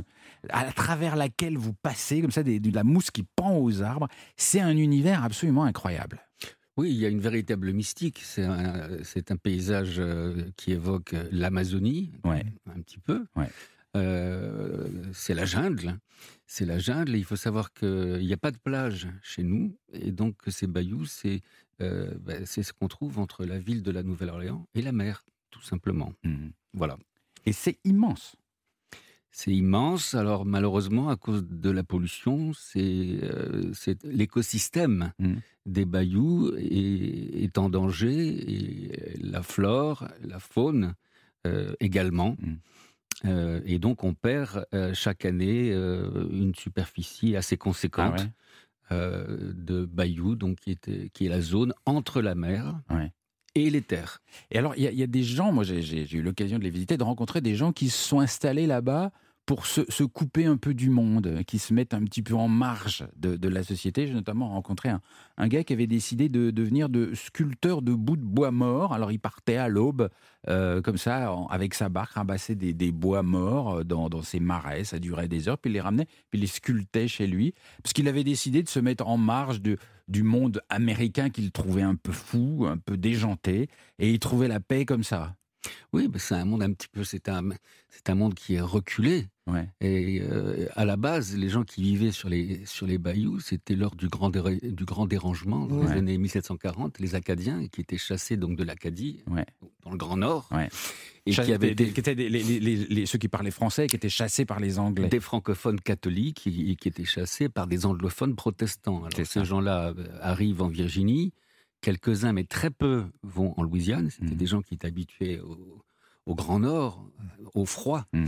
à travers laquelle vous passez, comme ça, des, de la mousse qui pend aux arbres. C'est un univers absolument incroyable. Oui, il y a une véritable mystique. C'est un, c'est un paysage qui évoque l'Amazonie, ouais. un petit peu. Ouais. Euh, c'est la jungle. C'est la jungle. Et il faut savoir qu'il n'y a pas de plage chez nous. Et donc, ces bayous, c'est, euh, ben, c'est ce qu'on trouve entre la ville de la Nouvelle-Orléans et la mer, tout simplement. Mmh. Voilà. Et c'est immense. C'est immense. Alors, malheureusement, à cause de la pollution, c'est, euh, c'est l'écosystème. Mmh. des bayous est, est en danger, et la flore, la faune euh, également. Mmh. Euh, et donc on perd euh, chaque année euh, une superficie assez conséquente ah ouais. euh, de bayous, donc qui est, qui est la zone entre la mer ouais. et les terres. Et alors il y, y a des gens, moi j'ai, j'ai, j'ai eu l'occasion de les visiter, de rencontrer des gens qui se sont installés là-bas pour se, se couper un peu du monde, qui se mettent un petit peu en marge de, de la société. J'ai notamment rencontré un, un gars qui avait décidé de devenir de sculpteur de bouts de bois morts. Alors il partait à l'aube, euh, comme ça, en, avec sa barque, ramasser des, des bois morts dans, dans ses marais. Ça durait des heures, puis il les ramenait, puis il les sculptait chez lui. Parce qu'il avait décidé de se mettre en marge de... du monde américain qu'il trouvait un peu fou, un peu déjanté. Et il trouvait la paix comme ça. Oui, bah, c'est un monde un petit peu, c'est un, c'est un monde qui est reculé. Ouais. Et euh, à la base, les gens qui vivaient sur les, sur les bayous, c'était l'heure du grand, dé, du grand dérangement dans ouais. les années dix-sept cent quarante, les Acadiens qui étaient chassés donc, de l'Acadie, ouais. dans le Grand Nord. Ouais. Et Ch- qui avaient des, des, qui étaient des, les, les, les, les, ceux qui parlaient français et qui étaient chassés par les Anglais. Des francophones catholiques qui, qui étaient chassés par des anglophones protestants. Alors, c'est ces ça. gens-là arrivent en Virginie. Quelques-uns, mais très peu, vont en Louisiane. C'était mmh. des gens qui étaient habitués au, au Grand Nord, au froid. Mmh.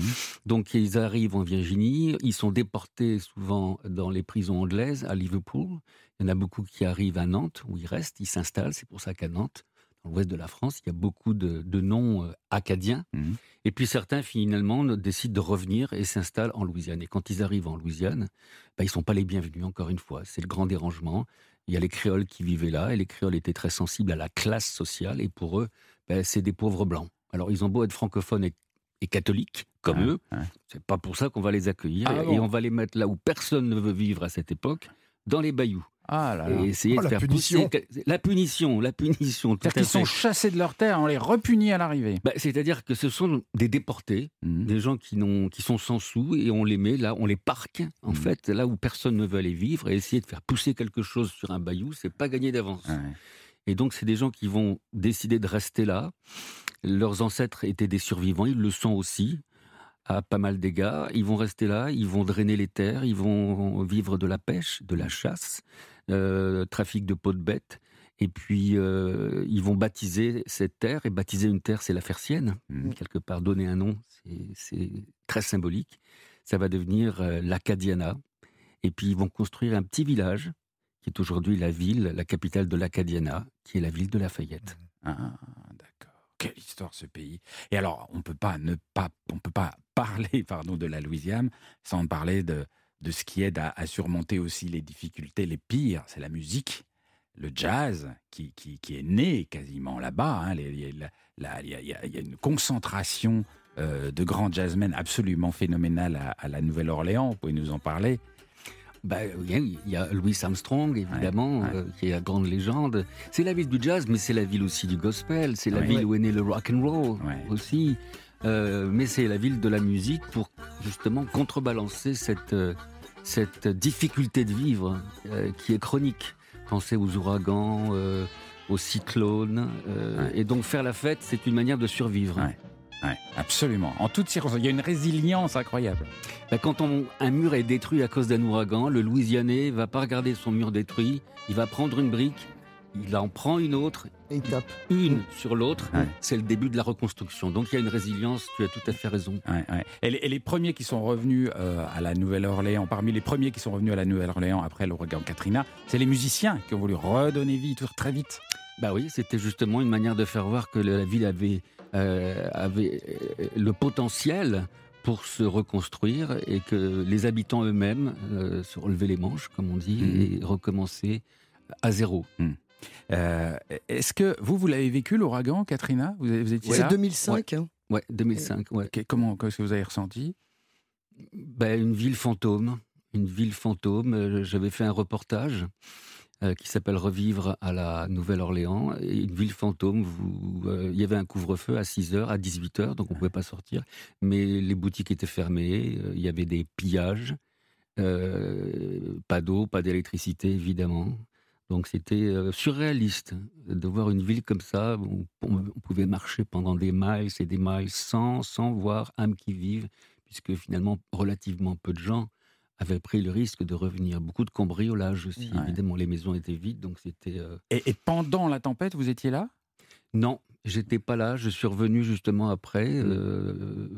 Donc, ils arrivent en Virginie. Ils sont déportés souvent dans les prisons anglaises, à Liverpool. Il y en a beaucoup qui arrivent à Nantes, où ils restent, ils s'installent. C'est pour ça qu'à Nantes, dans l'ouest de la France, il y a beaucoup de, de noms acadiens. Mmh. Et puis, certains, finalement, décident de revenir et s'installent en Louisiane. Et quand ils arrivent en Louisiane, ben, ils ne sont pas les bienvenus, encore une fois. C'est le grand dérangement. Il y a les créoles qui vivaient là, et les créoles étaient très sensibles à la classe sociale, et pour eux, ben, c'est des pauvres blancs. Alors, ils ont beau être francophones et, et catholiques, comme ah, eux, ah. c'est pas pour ça qu'on va les accueillir, ah, et, et on va les mettre là où personne ne veut vivre à cette époque, dans les bayous. Ah là là, et essayer oh, de la faire punition. Pousser... La punition, la punition. Tout C'est-à-dire à qu'ils fait. sont chassés de leur terre, on les repunit à l'arrivée. Bah, c'est-à-dire que ce sont des déportés, mmh. des gens qui, n'ont, qui sont sans sous, et on les met là, on les parque, en mmh. fait, là où personne ne veut aller vivre, et essayer de faire pousser quelque chose sur un bayou, c'est pas gagner d'avance. Ouais. Et donc, c'est des gens qui vont décider de rester là. Leurs ancêtres étaient des survivants, ils le sont aussi. À pas mal d'égards, ils vont rester là, ils vont drainer les terres, ils vont vivre de la pêche, de la chasse, euh, trafic de peaux de bêtes, et puis euh, ils vont baptiser cette terre, et baptiser une terre, c'est la faire sienne, mmh. quelque part, donner un nom, c'est, c'est très symbolique, ça va devenir euh, l'Acadiana, et puis ils vont construire un petit village, qui est aujourd'hui la ville, la capitale de l'Acadiana, qui est la ville de Lafayette. Mmh. Ah, d'accord. Quelle histoire, ce pays. Et alors, on peut pas ne pas, on peut pas parler, pardon, de la Louisiane sans parler de de ce qui aide à, à surmonter aussi les difficultés les pires. C'est la musique, le jazz, qui qui, qui est né quasiment là-bas. Hein. Il y a, là, il y a, il y a une concentration euh, de grands jazzmen absolument phénoménale à, à la Nouvelle-Orléans. Vous pouvez nous en parler. Bah, il y a Louis Armstrong, évidemment, ouais, ouais. Euh, qui est la grande légende. C'est la ville du jazz, mais c'est la ville aussi du gospel. C'est la ouais, ville ouais. où est né le rock and roll ouais. aussi. Euh, mais c'est la ville de la musique pour justement contrebalancer cette, cette difficulté de vivre euh, qui est chronique. Pensez aux ouragans, euh, aux cyclones. Euh, ouais. Et donc faire la fête, c'est une manière de survivre. Ouais. Oui, absolument. En toutes circonstances, il y a une résilience incroyable. Bah, quand on, un mur est détruit à cause d'un ouragan, le Louisianais ne va pas regarder son mur détruit, il va prendre une brique, il en prend une autre, et tape une sur l'autre, ouais. c'est le début de la reconstruction. Donc il y a une résilience, tu as tout à fait raison. Ouais, ouais. Et, les, et les premiers qui sont revenus euh, à la Nouvelle-Orléans, parmi les premiers qui sont revenus à la Nouvelle-Orléans après l'ouragan Katrina, c'est les musiciens qui ont voulu redonner vie très vite. Bah oui, c'était justement une manière de faire voir que la ville avait, euh, avait le potentiel pour se reconstruire et que les habitants eux-mêmes euh, se relevaient les manches, comme on dit, mmh. et recommençaient à zéro. Mmh. Euh, est-ce que vous, vous l'avez vécu, l'ouragan, Katrina ? Vous étiez là ? C'est deux mille cinq. Ouais. Hein. Ouais, deux mille cinq. Ouais. Okay, comment, qu'est-ce que vous avez ressenti ? Ben, une ville fantôme. Une ville fantôme. J'avais fait un reportage. Euh, qui s'appelle Revivre à la Nouvelle-Orléans, une ville fantôme. Où, euh, il y avait un couvre-feu à six heures, à dix-huit heures, donc on ne pouvait pas sortir. Mais les boutiques étaient fermées, euh, il y avait des pillages, euh, pas d'eau, pas d'électricité, évidemment. Donc c'était euh, surréaliste de voir une ville comme ça. Où on, on pouvait marcher pendant des miles et des miles sans, sans voir âme qui vive, puisque finalement, relativement peu de gens avait pris le risque de revenir. Beaucoup de cambriolages aussi, ouais. évidemment. Les maisons étaient vides, donc c'était... Euh... Et, et pendant la tempête, vous étiez là ? Non, j'étais pas là. Je suis revenu justement après, euh,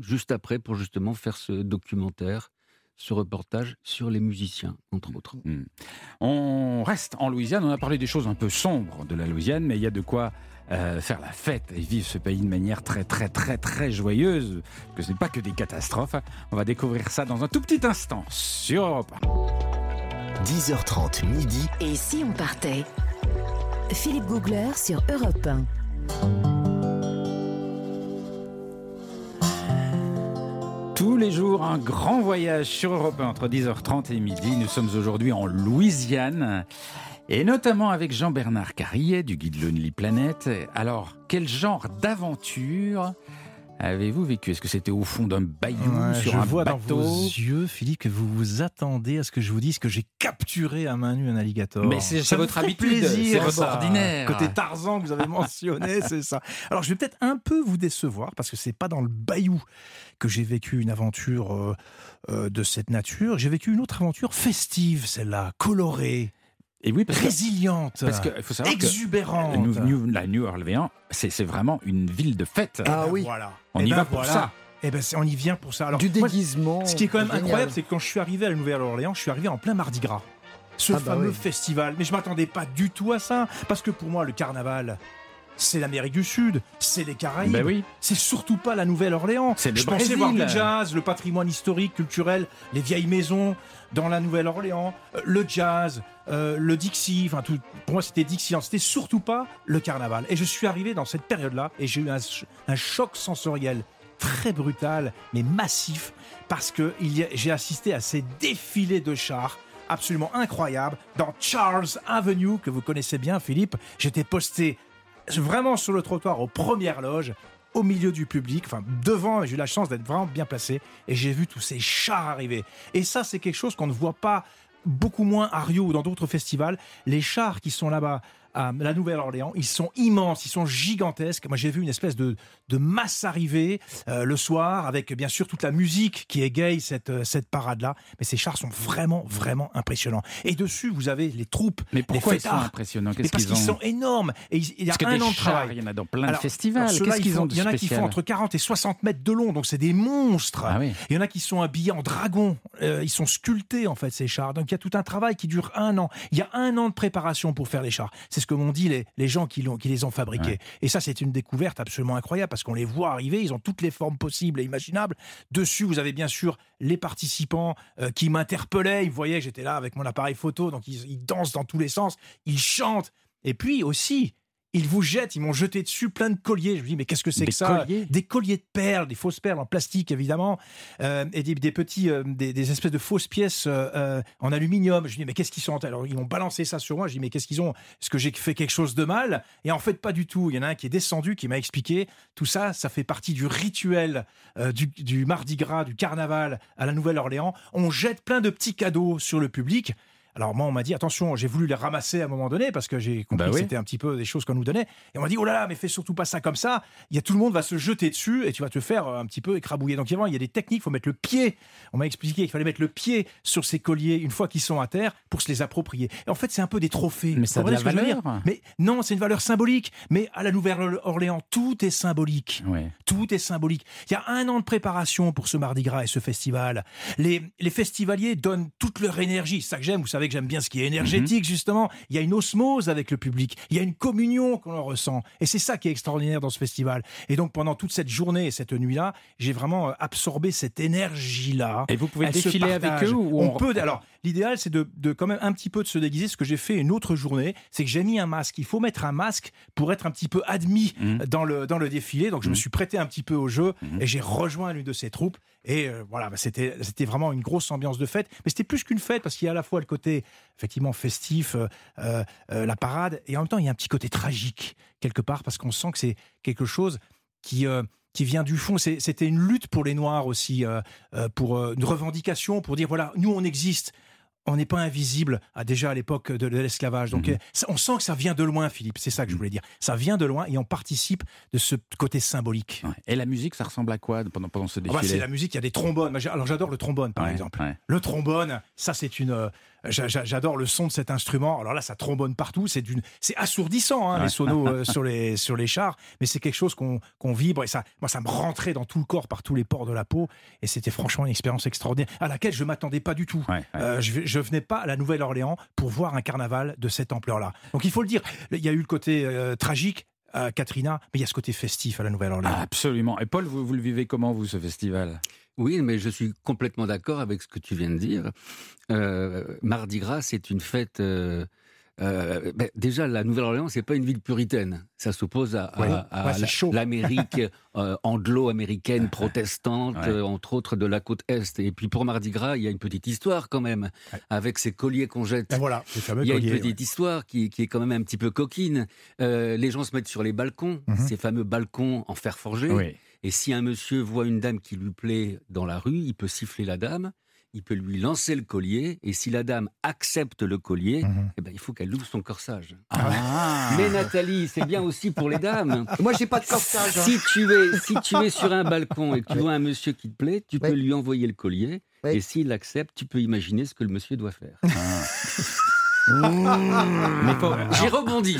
juste après, pour justement faire ce documentaire, ce reportage sur les musiciens, entre autres. Mmh. On reste en Louisiane. On a parlé des choses un peu sombres de la Louisiane, mais il y a de quoi... Euh, faire la fête et vivre ce pays de manière très très très très joyeuse, parce que ce n'est pas que des catastrophes. On va découvrir ça dans un tout petit instant sur Europe un. dix heures trente midi. Et si on partait ? Philippe Gougler sur Europe un. Tous les jours, un grand voyage sur Europe un entre dix heures trente et midi. Nous sommes aujourd'hui en Louisiane. Et notamment avec Jean-Bernard Carillet du guide Lonely Planet. Alors, quel genre d'aventure avez-vous vécu? Est-ce que c'était au fond d'un bayou, ouais, sur un bateau? Je vois dans vos yeux, Philippe, que vous vous attendez à ce que je vous dise que j'ai capturé à main nue un alligator. Mais c'est, c'est votre habitude, plaisir, c'est votre ordinaire. Côté Tarzan que vous avez mentionné, c'est ça. Alors je vais peut-être un peu vous décevoir, parce que c'est pas dans le bayou que j'ai vécu une aventure euh, euh, de cette nature. J'ai vécu une autre aventure festive, celle-là, colorée. Et oui, parce résiliente, que, parce que, faut savoir exubérante. Que New, New, la Nouvelle-Orléans, c'est, c'est vraiment une ville de fête. Ah ben oui, voilà. On et y ben va voilà. pour ça. Et ben on y vient pour ça. Alors, du déguisement. Moi, ce qui est quand même génial. Incroyable, c'est que quand je suis arrivé à la Nouvelle-Orléans, je suis arrivé en plein Mardi Gras. Ce ah fameux bah oui. festival. Mais je m'attendais pas du tout à ça, parce que pour moi, le carnaval, c'est l'Amérique du Sud, c'est les Caraïbes, ben oui. c'est surtout pas la Nouvelle-Orléans. C'est le je Brésil. Pensais voir le jazz, le patrimoine historique, culturel, les vieilles maisons dans la Nouvelle-Orléans, le jazz, euh, le Dixie, enfin tout. Pour moi c'était Dixie, c'était surtout pas le carnaval. Et je suis arrivé dans cette période-là et j'ai eu un, un choc sensoriel très brutal, mais massif, parce que il y a, j'ai assisté à ces défilés de chars absolument incroyables dans Charles Avenue que vous connaissez bien, Philippe. J'étais posté vraiment sur le trottoir, aux premières loges, au milieu du public, enfin devant, j'ai eu la chance d'être vraiment bien placé, et j'ai vu tous ces chars arriver. Et ça, c'est quelque chose qu'on ne voit pas, beaucoup moins à Rio ou dans d'autres festivals. Les chars qui sont là-bas, à la Nouvelle-Orléans, ils sont immenses, ils sont gigantesques. Moi, j'ai vu une espèce de, de masse arriver euh, le soir, avec bien sûr toute la musique qui égaye cette, cette parade-là. Mais ces chars sont vraiment, vraiment impressionnants. Et dessus, vous avez les troupes. Mais pourquoi les ils sont impressionnants? Qu'est-ce Parce qu'ils, qu'ils ont... sont énormes. Et il y a Parce un an de travail. Il y en a dans plein alors, de festivals. Qu'est-ce qu'ils ont de spécial? Il y en a qui font entre quarante et soixante mètres de long, donc c'est des monstres. Ah oui. Il y en a qui sont habillés en dragon. Euh, ils sont sculptés, en fait, ces chars. Donc il y a tout un travail qui dure un an. Il y a un an de préparation pour faire les chars. C'est C'est ce que m'ont dit les, les gens qui, l'ont, qui les ont fabriqués. Ouais. Et ça, c'est une découverte absolument incroyable, parce qu'on les voit arriver, ils ont toutes les formes possibles et imaginables. Dessus, vous avez bien sûr les participants euh, qui m'interpellaient. Ils voyaient, j'étais là avec mon appareil photo, donc ils, ils dansent dans tous les sens, ils chantent. Et puis aussi, ils vous jettent, ils m'ont jeté dessus plein de colliers. Je me dis, mais qu'est-ce que c'est des que ça? colliers. Des colliers de perles, des fausses perles en plastique, évidemment, euh, et des, des petits, euh, des, des espèces de fausses pièces euh, en aluminium. Je me dis, mais qu'est-ce qu'ils sont? Alors, ils m'ont balancé ça sur moi. Je me dis, mais qu'est-ce qu'ils ont? Est-ce que j'ai fait quelque chose de mal? Et en fait, pas du tout. Il y en a un qui est descendu, qui m'a expliqué. Tout ça, ça fait partie du rituel euh, du, du Mardi Gras, du carnaval à la Nouvelle-Orléans. On jette plein de petits cadeaux sur le public. Alors moi, on m'a dit, attention, j'ai voulu les ramasser à un moment donné, parce que j'ai compris bah que oui. c'était un petit peu des choses qu'on nous donnait. Et on m'a dit, oh là là, mais fais surtout pas ça comme ça. Il y a, tout le monde va se jeter dessus et tu vas te faire un petit peu écrabouiller. Donc il y a des techniques, il faut mettre le pied. On m'a expliqué qu'il fallait mettre le pied sur ces colliers une fois qu'ils sont à terre pour se les approprier. Et en fait, c'est un peu des trophées. Mais ça a de la valeur. Mais non, c'est une valeur symbolique. Mais à la Nouvelle-Orléans, tout est symbolique. Ouais. Tout est symbolique. Il y a un an de préparation pour ce Mardi Gras et ce festival. Les, les festivaliers donnent toute leur énergie. C'est ça que j'aime, vous savez. Que j'aime bien ce qui est énergétique, mm-hmm. justement. Il y a une osmose avec le public. Il y a une communion qu'on en ressent. Et c'est ça qui est extraordinaire dans ce festival. Et donc, pendant toute cette journée et cette nuit-là, j'ai vraiment absorbé cette énergie-là. Et vous pouvez Elle défiler avec eux ou on... on peut. Alors, l'idéal, c'est de, de quand même un petit peu de se déguiser. Ce que j'ai fait une autre journée, c'est que j'ai mis un masque. Il faut mettre un masque pour être un petit peu admis mm-hmm. dans le, dans le défilé. Donc, je mm-hmm. me suis prêté un petit peu au jeu mm-hmm. et j'ai rejoint l'une de ces troupes. Et euh, voilà, bah, c'était, c'était vraiment une grosse ambiance de fête. Mais c'était plus qu'une fête, parce qu'il y a à la fois le côté effectivement festif, euh, euh, la parade, et en même temps il y a un petit côté tragique quelque part, parce qu'on sent que c'est quelque chose qui euh, qui vient du fond. C'est, c'était une lutte pour les Noirs aussi, euh, euh, pour euh, une revendication, pour dire voilà, nous on existe, on n'est pas invisible, ah, déjà à l'époque de, de l'esclavage. Donc mm-hmm. ça, on sent que ça vient de loin, Philippe, c'est ça que je voulais dire, ça vient de loin et on participe de ce côté symbolique. Ouais. Et la musique, ça ressemble à quoi pendant, pendant ce défilé? Ah bah, c'est la musique, il y a des trombones, alors j'adore le trombone par ouais, exemple. Ouais. Le trombone, ça c'est une... Euh, J'a- j'adore le son de cet instrument. Alors là, ça trombonne partout. C'est, d'une... c'est assourdissant, hein, ouais. les sonos euh, sur, les, sur les chars. Mais c'est quelque chose qu'on, qu'on vibre. Et ça, moi, ça me rentrait dans tout le corps, par tous les pores de la peau. Et c'était franchement une expérience extraordinaire à laquelle je ne m'attendais pas du tout. Ouais, ouais. Euh, je, je venais pas à la Nouvelle-Orléans pour voir un carnaval de cette ampleur-là. Donc il faut le dire, il y a eu le côté euh, tragique. Euh, Katrina, mais il y a ce côté festif à la Nouvelle-Orléans. Ah, absolument. Et Paul, vous, vous le vivez comment, vous, ce festival? Oui, mais je suis complètement d'accord avec ce que tu viens de dire. Euh, Mardi Gras, c'est une fête euh, Euh, ben déjà, la Nouvelle-Orléans, c'est pas une ville puritaine. Ça s'oppose à, ouais, à, ouais, à la, l'Amérique euh, anglo-américaine, protestante, ouais. euh, entre autres de la côte Est. Et puis pour Mardi Gras, il y a une petite histoire quand même, ouais. avec ces colliers qu'on jette. Ben voilà, les fameux il y a colliers, une petite ouais. histoire qui, qui est quand même un petit peu coquine. Euh, les gens se mettent sur les balcons, mm-hmm. ces fameux balcons en fer forgé. Oui. Et si un monsieur voit une dame qui lui plaît dans la rue, il peut siffler la dame. Il peut lui lancer le collier, et si la dame accepte le collier, mmh. eh ben, il faut qu'elle ouvre son corsage. Ah. Mais Nathalie, c'est bien aussi pour les dames. Moi, j'ai pas de corsage. Hein. Si, tu es, si tu es sur un balcon et que tu vois un monsieur qui te plaît, tu oui. peux lui envoyer le collier, oui. et s'il accepte, tu peux imaginer ce que le monsieur doit faire. Ah. Mais faut... J'ai rebondi.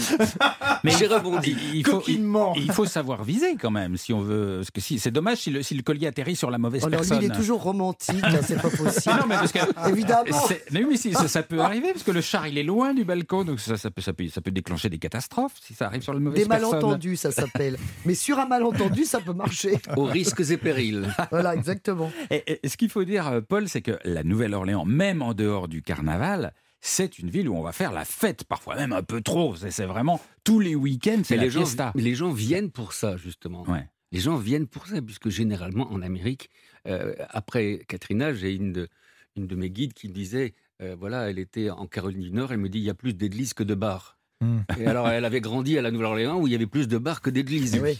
Mais j'ai rebondi. Il faut, il, il faut savoir viser quand même, si on veut. Parce que si, c'est dommage si le, si le collier atterrit sur la mauvaise oh, personne. Lui, il est toujours romantique, là, c'est pas possible. Non, mais parce que évidemment. C'est... Non, mais si, ça, ça peut arriver parce que le char il est loin du balcon, donc ça, ça peut, ça peut, ça peut déclencher des catastrophes si ça arrive sur la mauvaise des personne. Des malentendus, ça s'appelle. Mais sur un malentendu, ça peut marcher. Aux risques et périls. Voilà, exactement. Et, et, ce qu'il faut dire, Paul, c'est que la Nouvelle-Orléans, même en dehors du carnaval. C'est une ville où on va faire la fête, parfois même un peu trop. C'est, c'est vraiment tous les week-ends, c'est mais la les gens, fiesta. Mais les gens viennent pour ça, justement. Ouais. Les gens viennent pour ça, puisque généralement, en Amérique, euh, après Katrina, j'ai une de, une de mes guides qui me disait, euh, voilà, elle était en Caroline du Nord, elle me dit, il y a plus d'églises que de bars. Mmh. Et alors, elle avait grandi à la Nouvelle-Orléans où il y avait plus de bars que d'églises. Oui.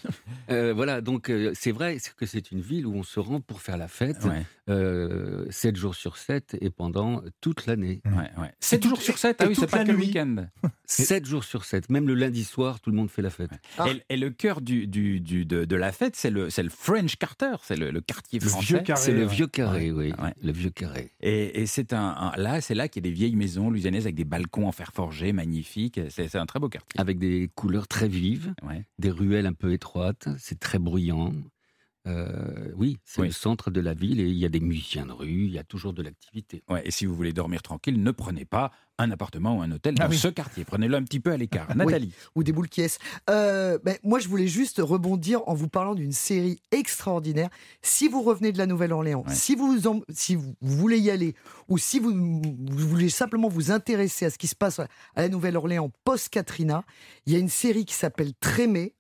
Euh, voilà, donc euh, c'est vrai que c'est une ville où on se rend pour faire la fête ouais. euh, sept jours sur sept et pendant toute l'année. Ouais, ouais. sept jours sur sept, ah oui, c'est pas que le week-end. sept jours sur sept, même le lundi soir, tout le monde fait la fête. Ouais. Ah. Et, et le cœur du, du, du, de, de la fête, c'est le, c'est le French Quarter, c'est le, le quartier français. Vieux carré, c'est le vieux carré, ouais. oui. Ouais. Le vieux carré. Et, et c'est, un, un, là, c'est là qu'il y a des vieilles maisons louisianaises avec des balcons en fer forgé magnifiques. C'est C'est un très beau quartier. Avec des couleurs très vives, ouais. des ruelles un peu étroites, c'est très bruyant. Euh, oui, c'est oui. le centre de la ville et il y a des musiciens de rue, il y a toujours de l'activité. Ouais, et si vous voulez dormir tranquille, ne prenez pas un appartement ou un hôtel dans ah oui. ce quartier. Prenez-le un petit peu à l'écart. Nathalie. Oui, ou des boules qui est. Euh, ben, moi, je voulais juste rebondir en vous parlant d'une série extraordinaire. Si vous revenez de la Nouvelle-Orléans, ouais. si, vous en, si vous voulez y aller ou si vous, vous voulez simplement vous intéresser à ce qui se passe à la Nouvelle-Orléans post-Katrina, il y a une série qui s'appelle Tremé,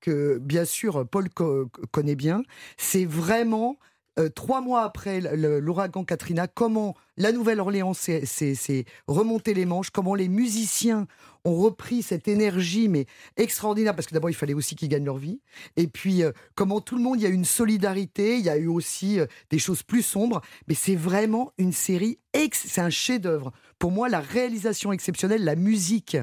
que bien sûr Paul co- connaît bien, c'est vraiment euh, trois mois après le, l'ouragan Katrina, comment la Nouvelle-Orléans s'est, s'est, s'est remontée les manches, comment les musiciens ont repris cette énergie mais extraordinaire, parce que d'abord il fallait aussi qu'ils gagnent leur vie, et puis euh, comment tout le monde, il y a eu une solidarité, il y a eu aussi euh, des choses plus sombres, mais c'est vraiment une série, ex- c'est un chef-d'œuvre. Pour moi, la réalisation exceptionnelle, la musique,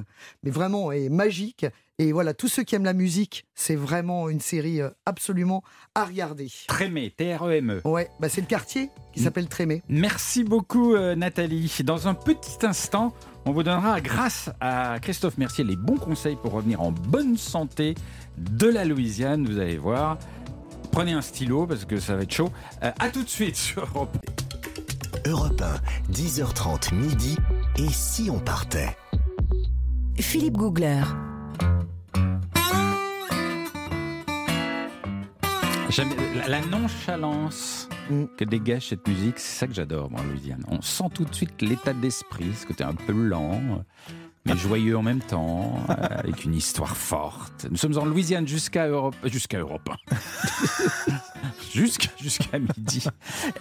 mais vraiment est magique. Et voilà, tous ceux qui aiment la musique, c'est vraiment une série absolument à regarder. Tremé, T R E M E. Ouais, bah c'est le quartier qui s'appelle Tremé. Merci beaucoup euh, Nathalie. Dans un petit instant, on vous donnera, grâce à Christophe Mercier, les bons conseils pour revenir en bonne santé de la Louisiane. Vous allez voir, prenez un stylo parce que ça va être chaud. Euh, à tout de suite sur Europe un. Europe un, dix heures trente midi. Et si on partait ? Philippe Gougler. J'aime la nonchalance que dégage cette musique, c'est ça que j'adore, moi, Louisiane. On sent tout de suite l'état d'esprit, ce côté un peu lent, mais joyeux en même temps, avec une histoire forte. Nous sommes en Louisiane jusqu'à Europe, jusqu'à Europe, hein. jusqu'à, jusqu'à midi.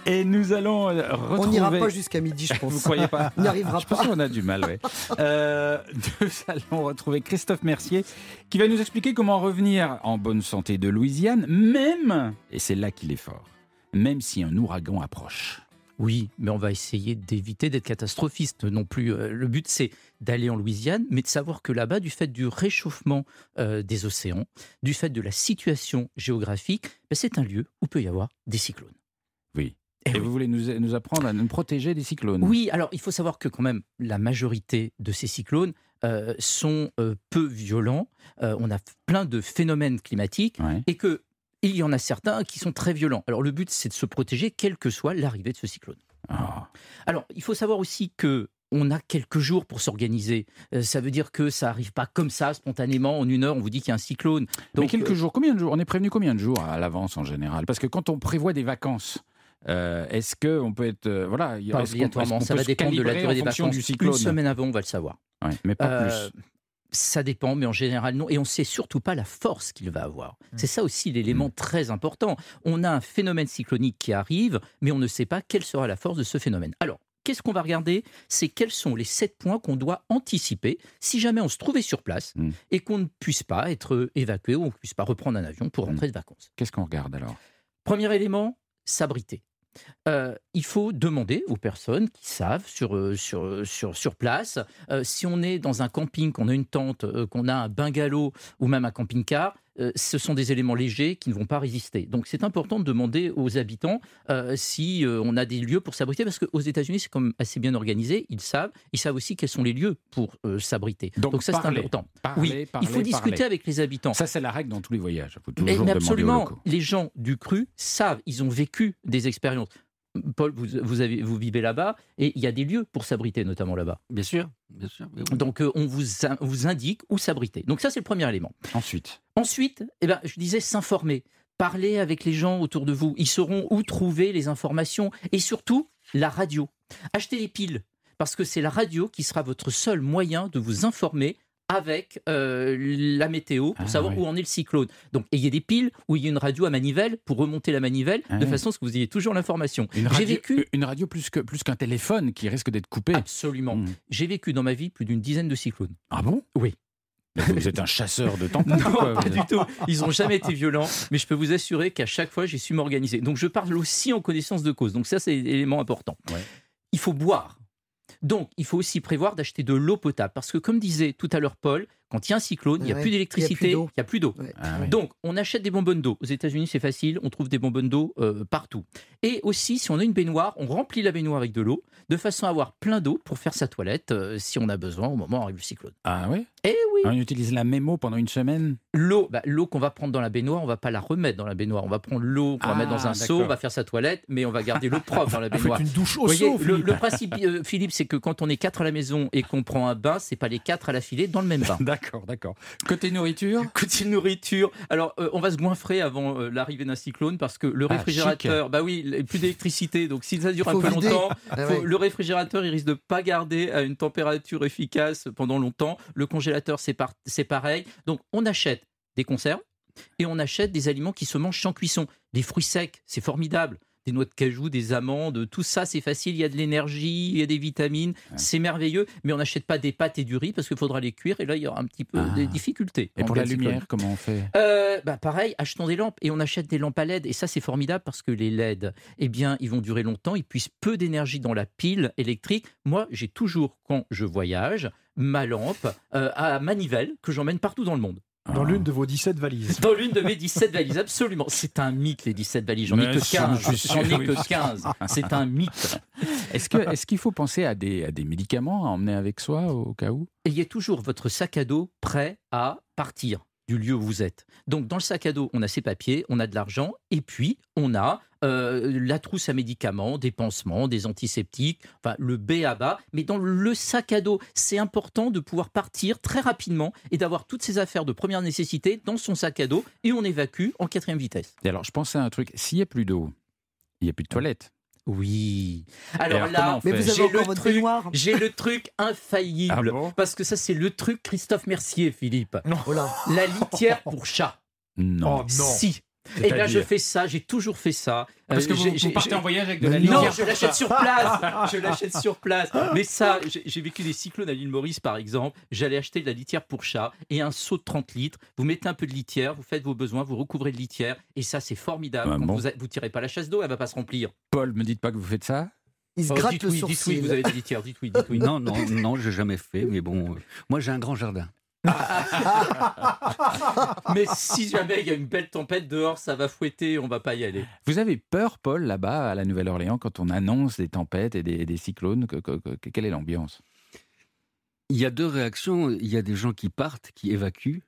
Et nous allons retrouver... On n'ira pas jusqu'à midi, je pense. Vous ne croyez pas ? On n'y arrivera je pas. Je pense qu'on a du mal, oui. Euh, nous allons retrouver Christophe Mercier, qui va nous expliquer comment revenir en bonne santé de Louisiane, même, et c'est là qu'il est fort, même si un ouragan approche. Oui, mais on va essayer d'éviter d'être catastrophiste non plus. Le but, c'est d'aller en Louisiane, mais de savoir que là-bas, du fait du réchauffement euh, des océans, du fait de la situation géographique, ben c'est un lieu où peut y avoir des cyclones. Oui. Et, Et oui. vous voulez nous, nous apprendre à nous protéger des cyclones ? Oui, alors il faut savoir que quand même, la majorité de ces cyclones euh, sont euh, peu violents. Euh, on a plein de phénomènes climatiques ouais. et que... Et il y en a certains qui sont très violents. Alors le but, c'est de se protéger, quelle que soit l'arrivée de ce cyclone. Oh. Alors, il faut savoir aussi que on a quelques jours pour s'organiser. Euh, ça veut dire que ça n'arrive pas comme ça, spontanément, en une heure, on vous dit qu'il y a un cyclone. Donc, mais quelques euh... jours, combien de jours ? On est prévenu combien de jours à l'avance en général ? Parce que quand on prévoit des vacances, Euh, est-ce qu'on peut être... Euh, voilà, pas obligatoirement, ça va dépendre de la durée des vacances. Une semaine avant, on va le savoir. Ouais, mais pas euh, plus. Ça dépend, mais en général, non. Et on ne sait surtout pas la force qu'il va avoir. Mmh. C'est ça aussi l'élément mmh. très important. On a un phénomène cyclonique qui arrive, mais on ne sait pas quelle sera la force de ce phénomène. Alors, qu'est-ce qu'on va regarder ? C'est quels sont les sept points qu'on doit anticiper si jamais on se trouvait sur place mmh. et qu'on ne puisse pas être évacué ou qu'on ne puisse pas reprendre un avion pour rentrer mmh. de vacances. Qu'est-ce qu'on regarde alors ? Premier élément, s'abriter. Euh, il faut demander aux personnes qui savent sur, sur, sur, sur place, euh, si on est dans un camping, qu'on a une tente, euh, qu'on a un bungalow ou même un camping-car, euh, ce sont des éléments légers qui ne vont pas résister. Donc c'est important de demander aux habitants euh, si euh, on a des lieux pour s'abriter, parce qu'aux États-Unis c'est quand même assez bien organisé, ils savent, ils savent aussi quels sont les lieux pour euh, s'abriter. Donc, Donc ça parler, c'est important. Parler, oui, parler, il faut discuter parler. avec les habitants. Ça c'est la règle dans tous les voyages. Faut toujours mais, mais absolument, les gens du cru savent, ils ont vécu des expériences. Paul, vous, vous, avez, vous vivez là-bas et il y a des lieux pour s'abriter, notamment là-bas. Bien sûr. Bien sûr oui, oui. Donc, euh, on vous, in, vous indique où s'abriter. Donc, ça, c'est le premier élément. Ensuite Ensuite, eh ben, je disais s'informer. Parler avec les gens autour de vous. Ils sauront où trouver les informations et surtout, la radio. Achetez des piles parce que c'est la radio qui sera votre seul moyen de vous informer avec euh, la météo pour ah, savoir oui. où en est le cyclone. Donc, ayez des piles ou ayez une radio à manivelle pour remonter la manivelle ah, de oui. façon à ce que vous ayez toujours l'information. Une radio, J'ai vécu... une radio plus, que, plus qu'un téléphone qui risque d'être coupé. Absolument. Mmh. J'ai vécu dans ma vie plus d'une dizaine de cyclones. Ah bon ? Oui. Vous êtes un chasseur de tempêtes. Non, quoi, pas du tout. Ils n'ont jamais été violents, mais je peux vous assurer qu'à chaque fois, j'ai su m'organiser. Donc, je parle aussi en connaissance de cause. Donc, ça, c'est l'élément important. Ouais. Il faut boire. Donc, il faut aussi prévoir d'acheter de l'eau potable. Parce que, comme disait tout à l'heure Paul, quand il y a un cyclone, il ouais, n'y a plus d'électricité, il n'y a plus d'eau. Ouais. Ah, oui. Donc, on achète des bonbonnes d'eau. Aux États-Unis, c'est facile, on trouve des bonbonnes d'eau euh, partout. Et aussi, si on a une baignoire, on remplit la baignoire avec de l'eau, de façon à avoir plein d'eau pour faire sa toilette, euh, si on a besoin, au moment du cyclone. Ah oui ? Eh oui ! On utilise la même eau pendant une semaine ? L'eau, bah, l'eau qu'on va prendre dans la baignoire, on ne va pas la remettre dans la baignoire. On va prendre l'eau qu'on ah, va mettre dans un d'accord. seau, on va faire sa toilette, mais on va garder l'eau propre dans la baignoire. Faites une douche au seau, Philippe. Le, le principe, euh, Philippe, c'est que quand on est quatre à la maison et qu'on prend un bain, c'est pas les quatre à la filée dans le même bain. D'accord, d'accord. Côté nourriture Côté nourriture. Alors, euh, on va se goinfrer avant euh, l'arrivée d'un cyclone parce que le ah, réfrigérateur, chic. bah oui, plus d'électricité. Donc, si ça dure faut un peu vider. longtemps, ah, faut, ouais. le réfrigérateur, il risque de ne pas garder à une température efficace pendant longtemps. Le congélateur, c'est, par, c'est pareil. Donc, on achète des conserves et on achète des aliments qui se mangent sans cuisson. Des fruits secs, c'est formidable. Des noix de cajou, des amandes, tout ça, c'est facile. Il y a de l'énergie, il y a des vitamines, ouais. c'est merveilleux. Mais on n'achète pas des pâtes et du riz parce qu'il faudra les cuire et là, il y aura un petit peu ah. des difficultés. Et pour la lumière, comment on fait euh, bah Pareil, achetons des lampes et on achète des lampes à L E D. Et ça, c'est formidable parce que les L E D, eh bien, ils vont durer longtemps. Ils puisent peu d'énergie dans la pile électrique. Moi, j'ai toujours, quand je voyage, ma lampe euh, à manivelle que j'emmène partout dans le monde. Dans l'une de vos dix-sept valises. Dans l'une de mes dix-sept valises, absolument. C'est un mythe, les dix-sept valises. J'en ai que quinze. J'en ai que quinze. C'est un mythe. Est-ce, que, est-ce qu'il faut penser à des, à des médicaments à emmener avec soi au cas où ? Ayez toujours votre sac à dos prêt à partir du lieu où vous êtes. Donc, dans le sac à dos, on a ses papiers, on a de l'argent, et puis on a euh, la trousse à médicaments, des pansements, des antiseptiques, enfin le B A B A. Mais dans le sac à dos, c'est important de pouvoir partir très rapidement et d'avoir toutes ses affaires de première nécessité dans son sac à dos, et on évacue en quatrième vitesse. Et alors, je pensais à un truc, s'il n'y a plus d'eau, il n'y a plus de toilette. Oui. Alors, alors là, mais vous avez j'ai, le truc, j'ai le truc infaillible. Ah bon ? Parce que ça, c'est le truc Christophe Mercier, Philippe. Non. Oh là. La litière pour chat. Non. Oh, non. Si. Et là, je fais ça, j'ai toujours fait ça. Parce que vous, vous partez en voyage avec de la litière. Non, je l'achète sur place. Je l'achète sur place. Mais ça, j'ai, j'ai vécu des cyclones à l'île Maurice, par exemple. J'allais acheter de la litière pour chat et un seau de trente litres. Vous mettez un peu de litière, vous faites vos besoins, vous recouvrez de litière. Et ça, c'est formidable. Bah, bon. Quand vous, a, vous tirez pas la chasse d'eau, elle va pas se remplir. Paul, me dites pas que vous faites ça. Il se oh, gratte le oui, sourcil. Dites oui, vous avez de la litière. Dites oui, dites oui. Non, non, non, j'ai jamais fait. Mais bon, euh, moi, j'ai un grand jardin. Mais si jamais il y a une belle tempête dehors, ça va fouetter, on va pas y aller. Vous avez peur, Paul, là-bas à la Nouvelle-Orléans, quand on annonce des tempêtes et des, des cyclones, que, que, que, quelle est l'ambiance ? Il y a deux réactions, il y a des gens qui partent, qui évacuent,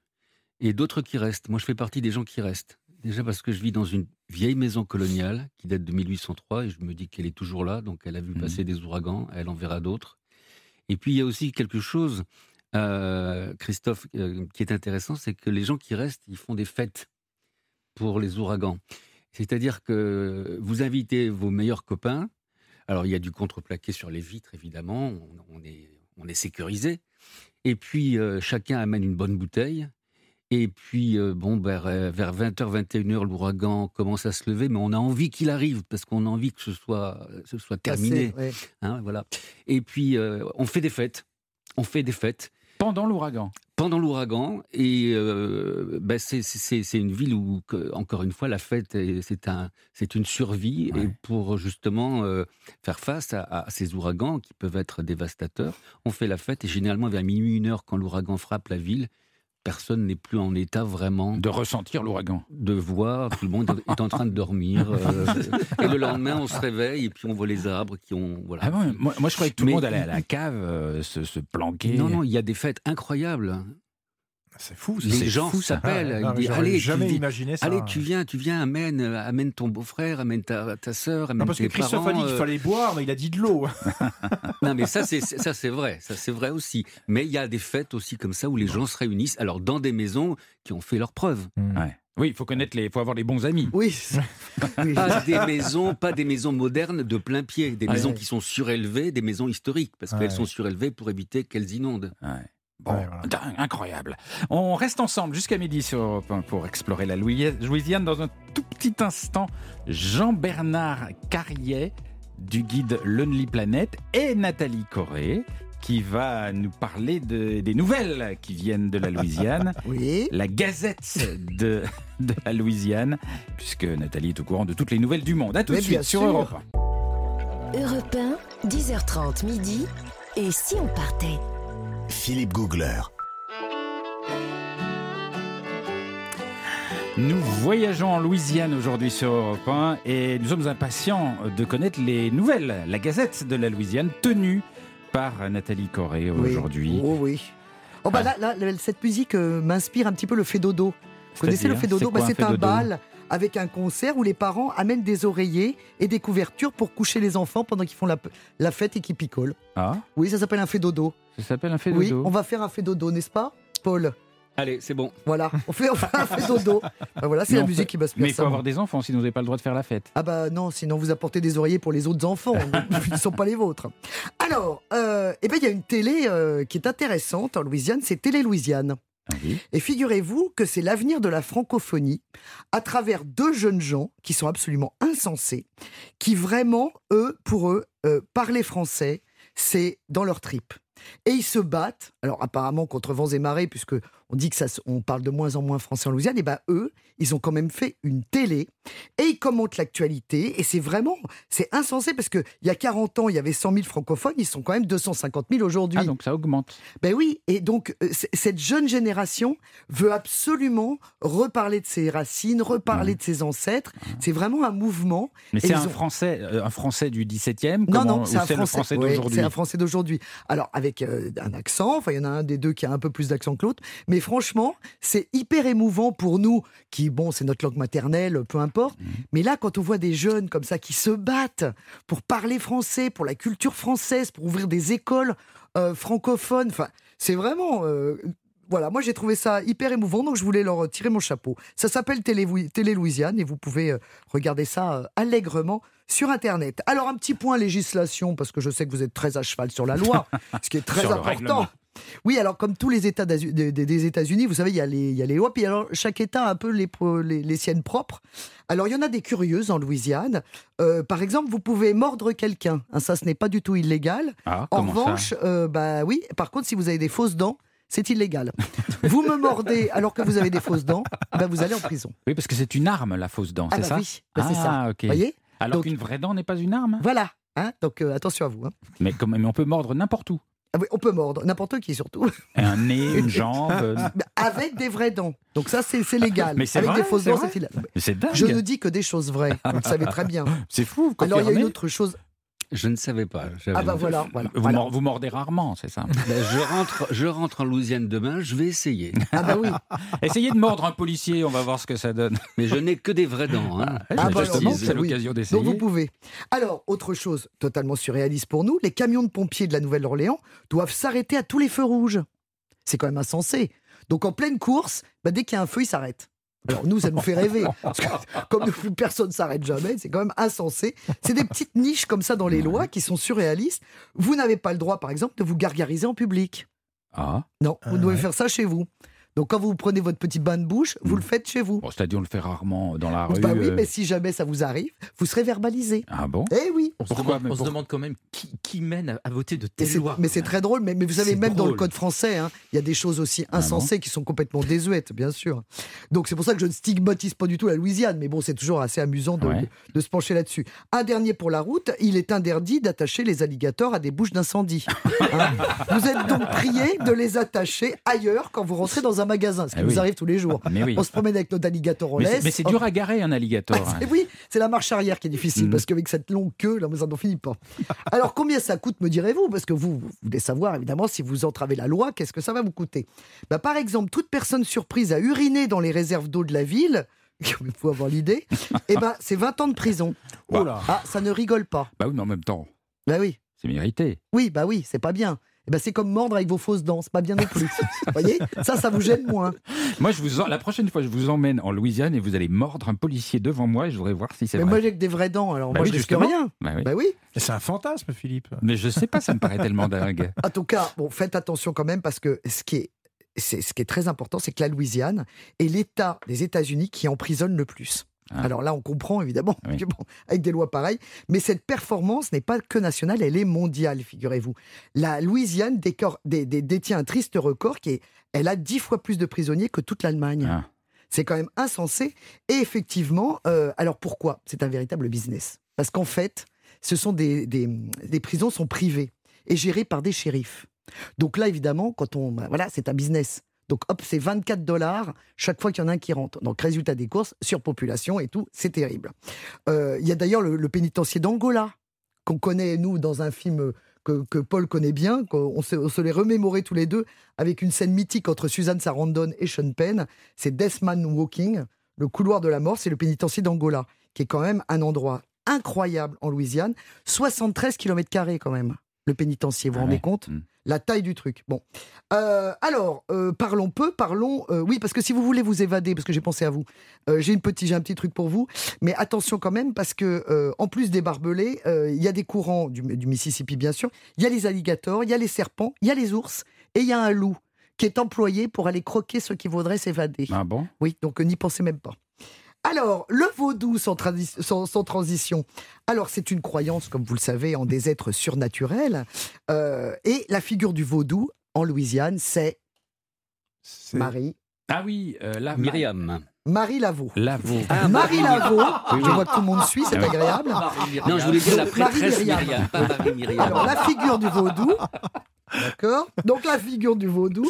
et d'autres qui restent. Moi je fais partie des gens qui restent, déjà parce que je vis dans une vieille maison coloniale qui date de mille huit cent trois, et je me dis qu'elle est toujours là, donc elle a vu passer mmh. des ouragans, elle en verra d'autres. Et puis il y a aussi quelque chose... Euh, Christophe, euh, qui est intéressant, c'est que les gens qui restent, ils font des fêtes pour les ouragans. C'est-à-dire que vous invitez vos meilleurs copains. Alors, il y a du contreplaqué sur les vitres, évidemment. On, on est, on est sécurisé. Et puis, euh, chacun amène une bonne bouteille. Et puis, euh, bon, ben, vers vingt heures, vingt et une heures, l'ouragan commence à se lever, mais on a envie qu'il arrive, parce qu'on a envie que ce soit, ce soit terminé. Assez, ouais. Hein, voilà. Et puis, euh, on fait des fêtes. On fait des fêtes. Pendant l'ouragan. Pendant l'ouragan. Et euh, ben, c'est, c'est, c'est une ville où, encore une fois, la fête, c'est, un, c'est une survie. Ouais. Et pour, justement, euh, faire face à, à ces ouragans qui peuvent être dévastateurs, on fait la fête. Et généralement, vers minuit, une heure, quand l'ouragan frappe la ville, personne n'est plus en état vraiment... De ressentir l'ouragan. De voir, tout le monde est en train de dormir. Euh, et le lendemain, on se réveille et puis on voit les arbres qui ont... Voilà. Ah bon, moi, moi, je croyais que tout le monde allait à la cave, euh, se, se planquer. Non, non, il y a des fêtes incroyables. C'est fou, ça. Les c'est gens fou, s'appellent. Ah, disent, allez, jamais tu, imaginé ça. Allez, tu viens, tu viens, amène, amène ton beau-frère, amène ta, ta sœur, amène tes parents. Non, parce que Christophe parents, a dit qu'il fallait boire, mais il a dit de l'eau. Non, mais ça c'est, ça, c'est vrai. Ça, c'est vrai aussi. Mais il y a des fêtes aussi comme ça où les gens se réunissent, alors dans des maisons qui ont fait leurs preuves. Mmh. Ouais. Oui, il faut connaître les, faut avoir les bons amis. Oui. Pas des maisons, pas des maisons modernes de plein pied. Des ouais, maisons ouais. qui sont surélevées, des maisons historiques, parce ouais. qu'elles sont surélevées pour éviter qu'elles inondent. Ouais. Bon, ouais, voilà. Dingue, incroyable. On reste ensemble jusqu'à midi sur Europe un pour explorer la Louisiane. Dans un tout petit instant, Jean-Bernard Carillet du guide Lonely Planet et Nathalie Corré qui va nous parler de, des nouvelles qui viennent de la Louisiane. Oui. La Gazette de, de la Louisiane, puisque Nathalie est au courant de toutes les nouvelles du monde. À tout de suite sur Europe un. Europe un, dix heures trente midi. Et si on partait ? Philippe Gougler. Nous voyageons en Louisiane aujourd'hui sur Europe un et nous sommes impatients de connaître les nouvelles. La Gazette de la Louisiane, tenue par Nathalie Corré aujourd'hui. Oui, oh oui. Oh bah ah. là, là, cette musique euh, m'inspire un petit peu le fait dodo. Vous connaissez le fait dodo ? C'est, bah, c'est un, un bal avec un concert où les parents amènent des oreillers et des couvertures pour coucher les enfants pendant qu'ils font la, la fête et qu'ils picolent. Ah. Oui, ça s'appelle un fait dodo. Ça s'appelle un fait dodo. Oui, on va faire un fait dodo, n'est-ce pas, Paul ? Allez, c'est bon. Voilà, on fait, on fait un fait dodo. Ben voilà, c'est mais la musique peut, qui m'inspire ça. Mais il faut avoir des enfants, sinon vous n'avez pas le droit de faire la fête. Ah bah non, sinon vous apportez des oreillers pour les autres enfants, ils ne sont pas les vôtres. Alors, euh, eh ben il y a une télé euh, qui est intéressante en Louisiane, c'est Télé Louisiane. Et figurez-vous que c'est l'avenir de la francophonie à travers deux jeunes gens qui sont absolument insensés, qui vraiment, eux, pour eux, euh, parler français, c'est dans leur trip. Et ils se battent, alors apparemment contre vents et marées, puisqu'on dit qu'on parle de moins en moins français en Louisiane, et bien eux, ils ont quand même fait une télé, et ils commentent l'actualité, et c'est vraiment, c'est insensé, parce qu'il y a quarante ans, il y avait cent mille francophones, ils sont quand même deux cent cinquante mille aujourd'hui. Ah, donc ça augmente. Ben oui, et donc c- cette jeune génération veut absolument reparler de ses racines, reparler mmh. de ses ancêtres, mmh. c'est vraiment un mouvement. Mais et c'est un, ont... français, un français du dix-septième? Non, non, c'est, un, c'est, français, le français d'aujourd'hui. Ouais, c'est un français d'aujourd'hui. Alors, avec avec un accent, enfin il y en a un des deux qui a un peu plus d'accent que l'autre, mais franchement c'est hyper émouvant pour nous qui, bon, c'est notre langue maternelle, peu importe, mmh. mais là quand on voit des jeunes comme ça qui se battent pour parler français, pour la culture française, pour ouvrir des écoles euh, francophones, enfin c'est vraiment... Euh, voilà, moi j'ai trouvé ça hyper émouvant, donc je voulais leur tirer mon chapeau. Ça s'appelle Télé, Télé Louisiane et vous pouvez regarder ça allègrement sur Internet. Alors, un petit point législation, parce que je sais que vous êtes très à cheval sur la loi, ce qui est très important. Oui, alors comme tous les États des, des États-Unis, vous savez, il y a les, il y a les lois, puis alors chaque État a un peu les, les, les siennes propres. Alors, il y en a des curieuses en Louisiane. Euh, par exemple, vous pouvez mordre quelqu'un. Hein, ça, ce n'est pas du tout illégal. Ah, en revanche, euh, bah oui, par contre, si vous avez des fausses dents, c'est illégal. Vous me mordez alors que vous avez des fausses dents, ben vous allez en prison. Oui, parce que c'est une arme, la fausse dent, ah c'est bah ça oui, ben ah, c'est ça. Okay. Vous voyez ? Alors donc, qu'une vraie dent n'est pas une arme ? Voilà, hein, donc euh, attention à vous. Hein. Mais, quand même, on peut mordre n'importe où. Ah oui, on peut mordre, n'importe qui surtout. Un nez, une jambe. Avec des vraies dents. Donc ça, c'est, c'est légal. Mais c'est avec vrai, des fausses c'est dents, c'est illégal. C'est dingue. Je ne dis que des choses vraies, vous le savez très bien. C'est fou. Alors, il y a une autre chose... Je ne savais pas. Ah bah voilà, voilà, vous, voilà. Mord, vous mordez rarement, c'est ça ? je, rentre, je rentre en Louisiane demain, je vais essayer. Ah bah oui. Essayez de mordre un policier, on va voir ce que ça donne. Mais je n'ai que des vraies dents. Hein. Ah bah justement, c'est l'occasion oui. d'essayer. Donc vous pouvez. Alors, autre chose totalement surréaliste pour nous, les camions de pompiers de la Nouvelle-Orléans doivent s'arrêter à tous les feux rouges. C'est quand même insensé. Donc en pleine course, bah dès qu'il y a un feu, ils s'arrêtent. Alors nous, ça nous fait rêver. Parce que, comme personne ne s'arrête jamais, c'est quand même insensé. C'est des petites niches comme ça dans les lois qui sont surréalistes. Vous n'avez pas le droit, par exemple, de vous gargariser en public. Ah. Non, vous ah, devez ouais. faire ça chez vous. Donc quand vous prenez votre petit bain de bouche, vous le faites chez vous. Bon, c'est-à-dire on le fait rarement dans la rue. Bah oui, euh... mais si jamais ça vous arrive, vous serez verbalisé. Ah bon ? Eh oui. On, Pourquoi, se, demande, on pour... se demande quand même qui, qui mène à, à voter de telles lois. Mais c'est très drôle. Mais, mais vous savez, c'est même drôle. Dans le code français, hein, il y a des choses aussi insensées ah qui sont complètement désuètes, bien sûr. Donc c'est pour ça que je ne stigmatise pas du tout la Louisiane. Mais bon, c'est toujours assez amusant de, ouais. de, de se pencher là-dessus. Un dernier pour la route, il est interdit d'attacher les alligators à des bouches d'incendie. Hein, vous êtes donc prié de les attacher ailleurs quand vous rentrez dans un magasin, ce qui eh nous oui. arrive tous les jours. Oui. On se promène avec notre alligator, on mais laisse. C'est, mais c'est dur à garer un alligator. Ah, c'est, oui, c'est la marche arrière qui est difficile, mmh. parce qu'avec cette longue queue, là, on n'en finit pas. Alors, combien ça coûte, me direz-vous ? Parce que vous, vous voulez savoir, évidemment, si vous entravez la loi, qu'est-ce que ça va vous coûter ? Bah, par exemple, toute personne surprise à uriner dans les réserves d'eau de la ville, il faut avoir l'idée, eh ben, c'est vingt ans de prison. Oh là. Ah, ça ne rigole pas. Bah oui, mais en même temps, bah oui. c'est mérité. Oui, bah oui, c'est pas bien. Ben c'est comme mordre avec vos fausses dents, c'est pas bien non plus. Vous voyez, ça, ça vous gêne moins. Moi, je vous en... la prochaine fois, je vous emmène en Louisiane et vous allez mordre un policier devant moi et je voudrais voir si c'est mais vrai. Mais moi, j'ai que des vraies dents, alors bah moi, oui, je risque rien. Bah oui. Bah oui. Mais c'est un fantasme, Philippe. Mais je sais pas, ça me paraît tellement dingue. En tout cas, bon, faites attention quand même parce que ce qui est, c'est, ce qui est très important, c'est que la Louisiane est l'État des États-Unis qui emprisonne le plus. Ah. Alors là, on comprend évidemment, oui. que, bon, avec des lois pareilles. Mais cette performance n'est pas que nationale, elle est mondiale, figurez-vous. La Louisiane décor, dé, dé, détient un triste record qui est, elle a dix fois plus de prisonniers que toute l'Allemagne. Ah. C'est quand même insensé. Et effectivement, euh, alors pourquoi ? C'est un véritable business. Parce qu'en fait, ce sont des, des, des prisons sont privées et gérées par des shérifs. Donc là, évidemment, quand on, bah, voilà, c'est un business. Donc hop, c'est vingt-quatre dollars chaque fois qu'il y en a un qui rentre. Donc résultat des courses, surpopulation et tout, c'est terrible. Il euh, y a d'ailleurs le, le pénitencier d'Angola, qu'on connaît, nous, dans un film que, que Paul connaît bien, qu'on se, on se l'est remémoré tous les deux, avec une scène mythique entre Suzanne Sarandon et Sean Penn, c'est Dead Man Walking, le couloir de la mort, c'est le pénitencier d'Angola, qui est quand même un endroit incroyable en Louisiane, soixante-treize kilomètres carrés quand même. Le pénitencier, vous vous ah ouais. rendez compte ? Mmh. La taille du truc. Bon. Euh, alors, euh, parlons peu, parlons... Euh, oui, parce que si vous voulez vous évader, parce que j'ai pensé à vous, euh, j'ai, une petite, j'ai un petit truc pour vous, mais attention quand même, parce que euh, en plus des barbelés, il euh, y a des courants du, du Mississippi, bien sûr, il y a les alligators, il y a les serpents, il y a les ours, et il y a un loup qui est employé pour aller croquer ceux qui voudraient s'évader. Ah bon ? Oui, donc euh, n'y pensez même pas. Alors, le vaudou sans, tradi- sans, sans transition. Alors, c'est une croyance, comme vous le savez, en des êtres surnaturels. Euh, et la figure du vaudou, en Louisiane, c'est... c'est... Marie. Ah oui, euh, la Myriam. Marie Laveau. Laveau. Ah, Marie Laveau. Oui. Je vois que tout le monde suit, c'est oui. agréable. Non, je voulais dire la prêtresse Myriam. Pas Marie Myriam. Alors, la figure du vaudou... D'accord. Donc la figure du vaudou,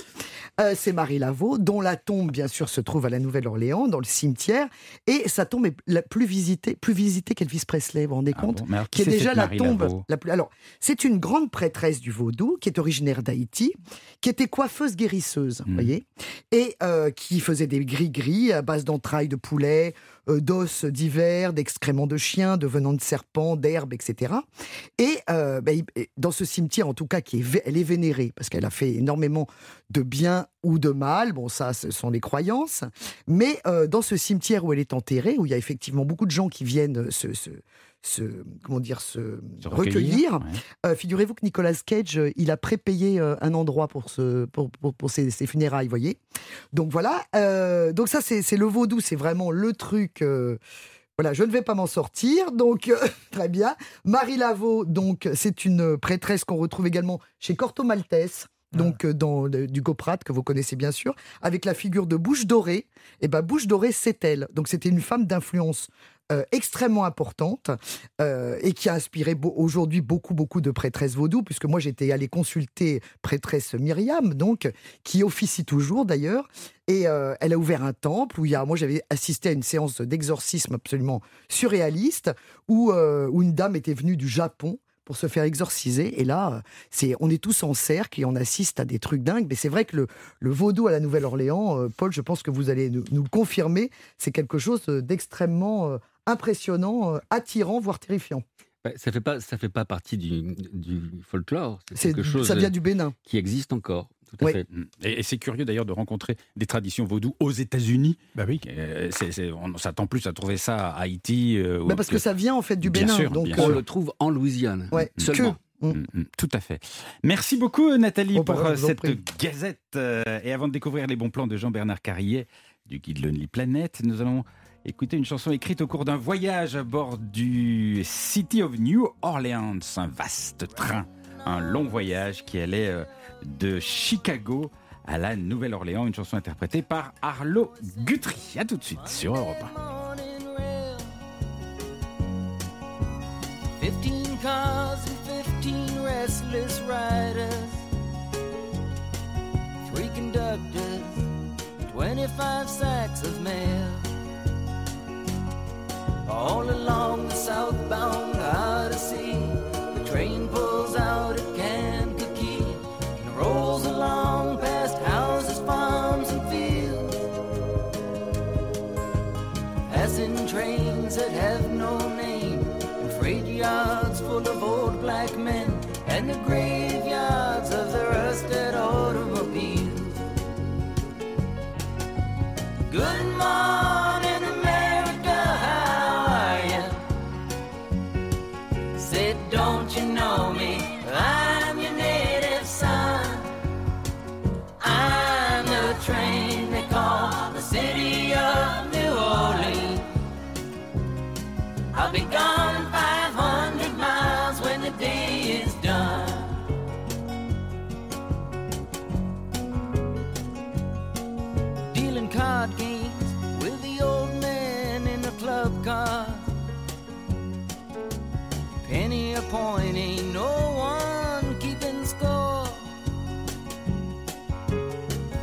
euh, c'est Marie Laveau, dont la tombe, bien sûr, se trouve à la Nouvelle-Orléans, dans le cimetière. Et sa tombe est la plus visitée, plus visitée qu'Elvis Presley, vous vous rendez compte ? Ah bon ? Qui est déjà la Marie tombe la plus. Alors, c'est une grande prêtresse du vaudou qui est originaire d'Haïti, qui était coiffeuse guérisseuse, vous mmh. voyez, et euh, qui faisait des gris-gris à base d'entrailles de poulet, euh, d'os divers, d'excréments de chiens, de venins de serpents, d'herbes, et cetera. Et euh, bah, dans ce cimetière, en tout cas, qui est, elle est vénérée, parce qu'elle a fait énormément de bien ou de mal, bon ça ce sont les croyances, mais euh, dans ce cimetière où elle est enterrée, où il y a effectivement beaucoup de gens qui viennent se, se, se, comment dire, se, se recueillir, recueillir ouais. euh, figurez-vous que Nicolas Cage, euh, il a prépayé euh, un endroit pour, ce, pour, pour, pour ses, ses funérailles, vous voyez. Donc voilà, euh, donc ça c'est, c'est le vaudou, c'est vraiment le truc... Euh, Voilà, je ne vais pas m'en sortir, donc euh, très bien. Marie Laveau, donc, c'est une prêtresse qu'on retrouve également chez Corto Maltese, donc euh, dans le, du Coprat, que vous connaissez bien sûr, avec la figure de Bouche Dorée. Et ben Bouche Dorée, c'est elle. Donc c'était une femme d'influence euh, extrêmement importante euh, et qui a inspiré be- aujourd'hui beaucoup, beaucoup de prêtresses vaudou, puisque moi j'étais allée consulter prêtresse Myriam, donc, qui officie toujours d'ailleurs. Et euh, elle a ouvert un temple où il y a, moi j'avais assisté à une séance d'exorcisme absolument surréaliste où, euh, où une dame était venue du Japon pour se faire exorciser. Et là, c'est, on est tous en cercle et on assiste à des trucs dingues. Mais c'est vrai que le, le vaudou à la Nouvelle-Orléans, euh, Paul, je pense que vous allez nous, nous le confirmer, c'est quelque chose d'extrêmement euh, impressionnant, euh, attirant, voire terrifiant. Ça fait pas, ça fait pas partie du, du folklore. C'est, c'est quelque chose ça vient du Bénin. Qui existe encore. tout à oui. fait. Et, et c'est curieux d'ailleurs de rencontrer des traditions vaudou aux États-Unis. Bah oui. Euh, c'est, c'est, on s'attend plus à trouver ça à Haïti. Euh, bah parce que, que ça vient en fait du bien Bénin. Sûr, donc bien on sûr. Le trouve en Louisiane. Ouais. Seulement. Que... Mmh. Mmh, tout à fait. Merci beaucoup Nathalie oh, pour cette gazette. Et avant de découvrir les bons plans de Jean-Bernard Carillet du guide Lonely Planet, nous allons écouter une chanson écrite au cours d'un voyage à bord du City of New Orleans, un vaste train, un long voyage qui allait de Chicago à la Nouvelle-Orléans, une chanson interprétée par Arlo Guthrie. A tout de suite sur Europe un. Restless riders, three conductors, twenty-five sacks of mail, all along the southbound out to sea. The train pulls out at Kankakee and rolls along past houses, farms and fields, passing trains that have no name and freight yards full of old black men and the graveyards of the rusted automobiles. Good morning, America, how are you? Said, don't you know me? I'm your native son. I'm the train they call the City of New Orleans. I'll be gone five hundred miles when the day is done. Dealing card games with the old man in the club car. Penny a point, ain't no one keeping score.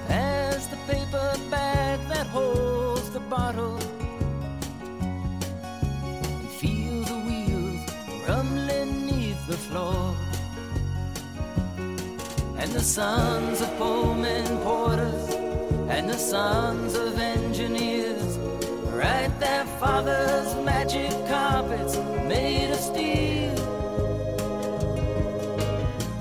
Pass the paper bag that holds the bottle. And the sons of Pullman porters and the sons of engineers write their fathers' magic carpets made of steel.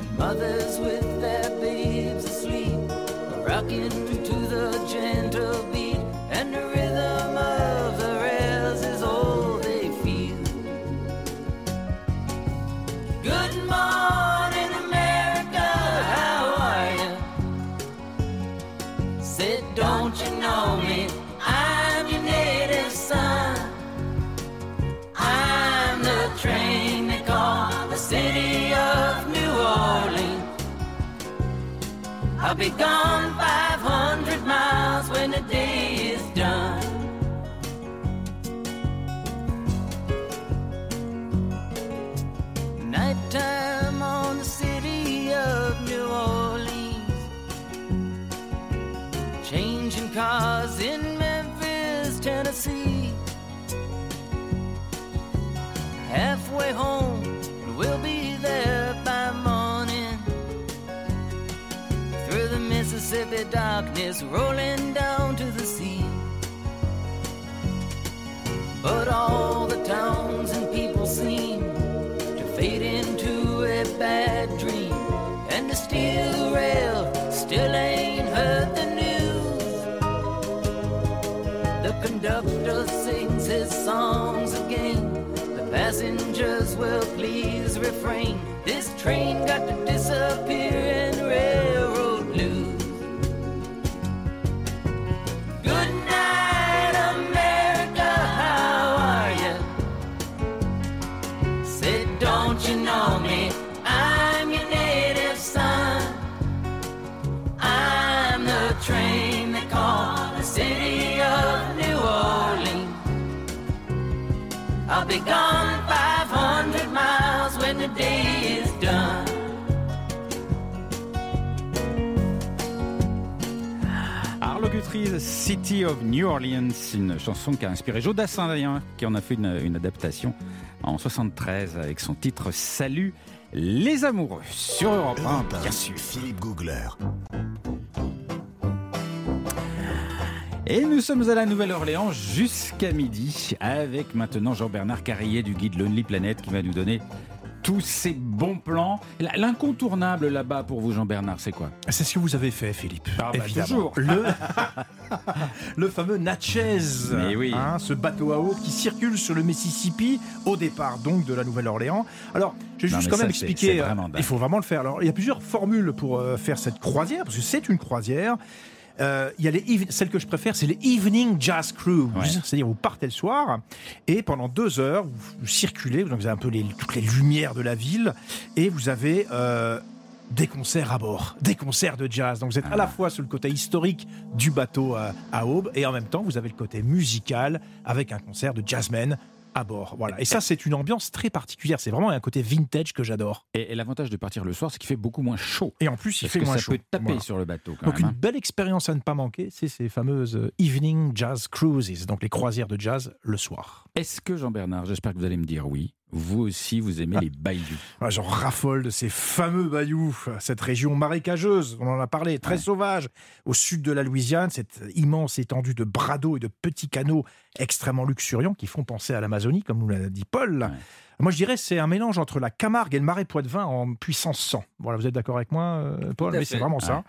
And mothers with their babes asleep are rocking to the gentle beat, and the rhythm of the rails is all they feel. Good morning, America, how are you? Said, don't you know me? I'm your native son. I'm the train they call the City of New Orleans. I'll be gone five hundred miles when the day is done. Nighttime on the City of New Orleans, changing cars in Memphis, Tennessee. Halfway home, and we'll be there by morning. Through the Mississippi darkness, rolling down to the sea. But all the towns and people seem fade into a bad dream, and the steel rail still ain't heard the news. The conductor sings his songs again, the passengers will please refrain. This train got to disappear in railroad blues. Good night, America, how are you? Sit down. Don't you know me? I'm your native son. I'm the train they call the City of New Orleans. I'll be gone five hundred miles when the day is done. Arlo Guthrie, City of New Orleans, une chanson qui a inspiré Joe Dassin d'ailleurs, qui en a fait une, une adaptation en soixante-treize avec son titre Salut les amoureux sur Europe un, bien sûr. Philippe Gougler. Et nous sommes à la Nouvelle-Orléans jusqu'à midi avec maintenant Jean-Bernard Carillet du guide Lonely Planet qui va nous donner tous ces bons plans. L'incontournable là-bas pour vous, Jean-Bernard, c'est quoi ? C'est ce que vous avez fait, Philippe. Ah bah toujours le... le fameux Natchez, oui. hein, ce bateau à eau qui circule sur le Mississippi au départ donc de la Nouvelle-Orléans. Alors, je vais non, juste quand ça, même c'est, expliquer, c'est il faut vraiment le faire. Alors, il y a plusieurs formules pour euh, faire cette croisière, parce que c'est une croisière. Euh, y a les, celle que je préfère, c'est les Evening Jazz Cruise, ouais. c'est-à-dire vous partez le soir et pendant deux heures vous, vous circulez, donc vous avez un peu les, toutes les lumières de la ville et vous avez euh, des concerts à bord, des concerts de jazz. Donc vous êtes ah. à la fois sur le côté historique du bateau à, à aube et en même temps vous avez le côté musical avec un concert de jazzmen à bord, voilà. Et ça, c'est une ambiance très particulière. C'est vraiment un côté vintage que j'adore. Et, et l'avantage de partir le soir, c'est qu'il fait beaucoup moins chaud. Et en plus, il Parce fait que moins ça chaud. Ça peut taper voilà. sur le bateau. Quand donc même, une hein. belle expérience à ne pas manquer, c'est ces fameuses Evening Jazz Cruises, donc les croisières de jazz le soir. Est-ce que Jean-Bernard, j'espère que vous allez me dire oui, vous aussi, vous aimez ah. les bayous. Ah, j'en raffole de ces fameux bayous, cette région marécageuse, on en a parlé, très ouais. sauvage, au sud de la Louisiane, cette immense étendue de bradeaux et de petits canots extrêmement luxuriants qui font penser à l'Amazonie, comme nous l'a dit Paul. Ouais. Moi, je dirais c'est un mélange entre la Camargue et le Marais Poitevin en puissance cent. Voilà, vous êtes d'accord avec moi, Paul ? Mais c'est vraiment ouais. ça.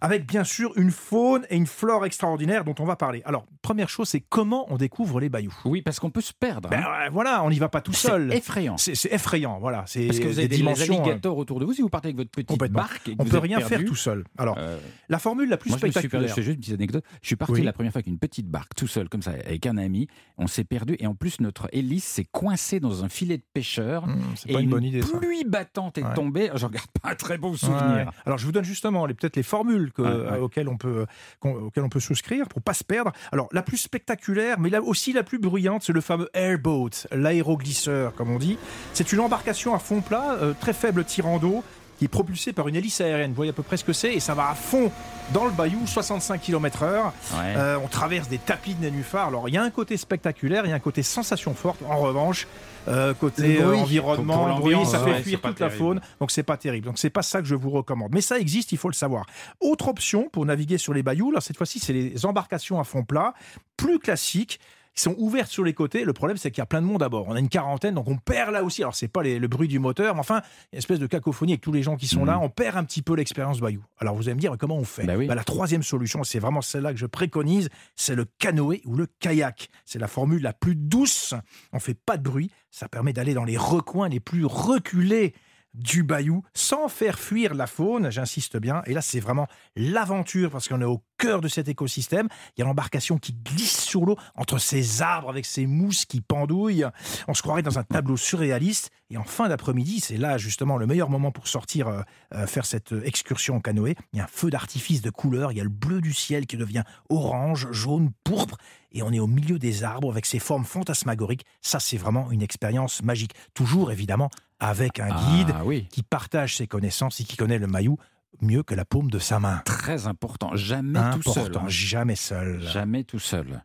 Avec, bien sûr, une faune et une flore extraordinaires dont on va parler. Alors, première chose, c'est comment on découvre les bayous. Oui, parce qu'on peut se perdre. Hein. Ben, voilà, on n'y va pas tout seul. C'est effrayant. C'est, c'est effrayant, voilà. C'est parce que vous avez des, des alligators euh... autour de vous si vous partez avec votre petite barque. Et que on ne peut rien perdu. Faire tout seul. Alors, euh... la formule la plus Moi, spectaculaire... Moi, je me suis perdu, je fais juste une petite anecdote. Je suis parti oui. la première fois avec une petite barque, tout seul, comme ça, avec un ami. On s'est perdu et en plus, notre hélice s'est coincée dans un filet de pêcheurs. Mmh, c'est pas une, une bonne idée, ça. Pluie battante est ouais. tombée. Je regarde pas un très beau souvenir. Ouais. Alors, je vous donne justement les, peut-être les formules Que, ah, ouais. auquel on peut, auquel on peut souscrire pour ne pas se perdre. Alors, la plus spectaculaire, mais là aussi la plus bruyante, c'est le fameux airboat, l'aéroglisseur, comme on dit. C'est une embarcation à fond plat, euh, très faible tirant d'eau, qui est propulsée par une hélice aérienne. Vous voyez à peu près ce que c'est, et ça va à fond dans le bayou, soixante-cinq kilomètres heure. Ouais. Euh, on traverse des tapis de nénuphars. Alors, il y a un côté spectaculaire, il y a un côté sensation forte. En revanche, Euh, côté bruit, environnement, bruit, ça fait ouais, fuir toute la faune, donc c'est pas terrible. Donc c'est pas ça que je vous recommande. Mais ça existe, il faut le savoir. Autre option pour naviguer sur les bayous, là cette fois-ci c'est les embarcations à fond plat, plus classiques, qui sont ouvertes sur les côtés. Le problème c'est qu'il y a plein de monde à bord. On a une quarantaine, donc on perd là aussi. Alors c'est pas les, le bruit du moteur, mais enfin une espèce de cacophonie avec tous les gens qui sont mmh. là. On perd un petit peu l'expérience bayou. Alors vous allez me dire comment on fait. Bah oui. bah, la troisième solution, c'est vraiment celle-là que je préconise, c'est le canoë ou le kayak. C'est la formule la plus douce. On fait pas de bruit. Ça permet d'aller dans les recoins les plus reculés du bayou sans faire fuir la faune, j'insiste bien. Et là, c'est vraiment l'aventure parce qu'on est au cœur de cet écosystème. Il y a l'embarcation qui glisse sur l'eau entre ces arbres avec ces mousses qui pendouillent. On se croirait dans un tableau surréaliste. Et en fin d'après-midi, c'est là justement le meilleur moment pour sortir euh, euh, faire cette excursion en canoë. Il y a un feu d'artifice de couleurs. Il y a le bleu du ciel qui devient orange, jaune, pourpre. Et on est au milieu des arbres avec ces formes fantasmagoriques. Ça, c'est vraiment une expérience magique. Toujours, évidemment, avec un guide ah, oui. qui partage ses connaissances et qui connaît le bayou mieux que la paume de sa main. Très important. Jamais important, tout seul. Hein. Jamais seul. Jamais tout seul.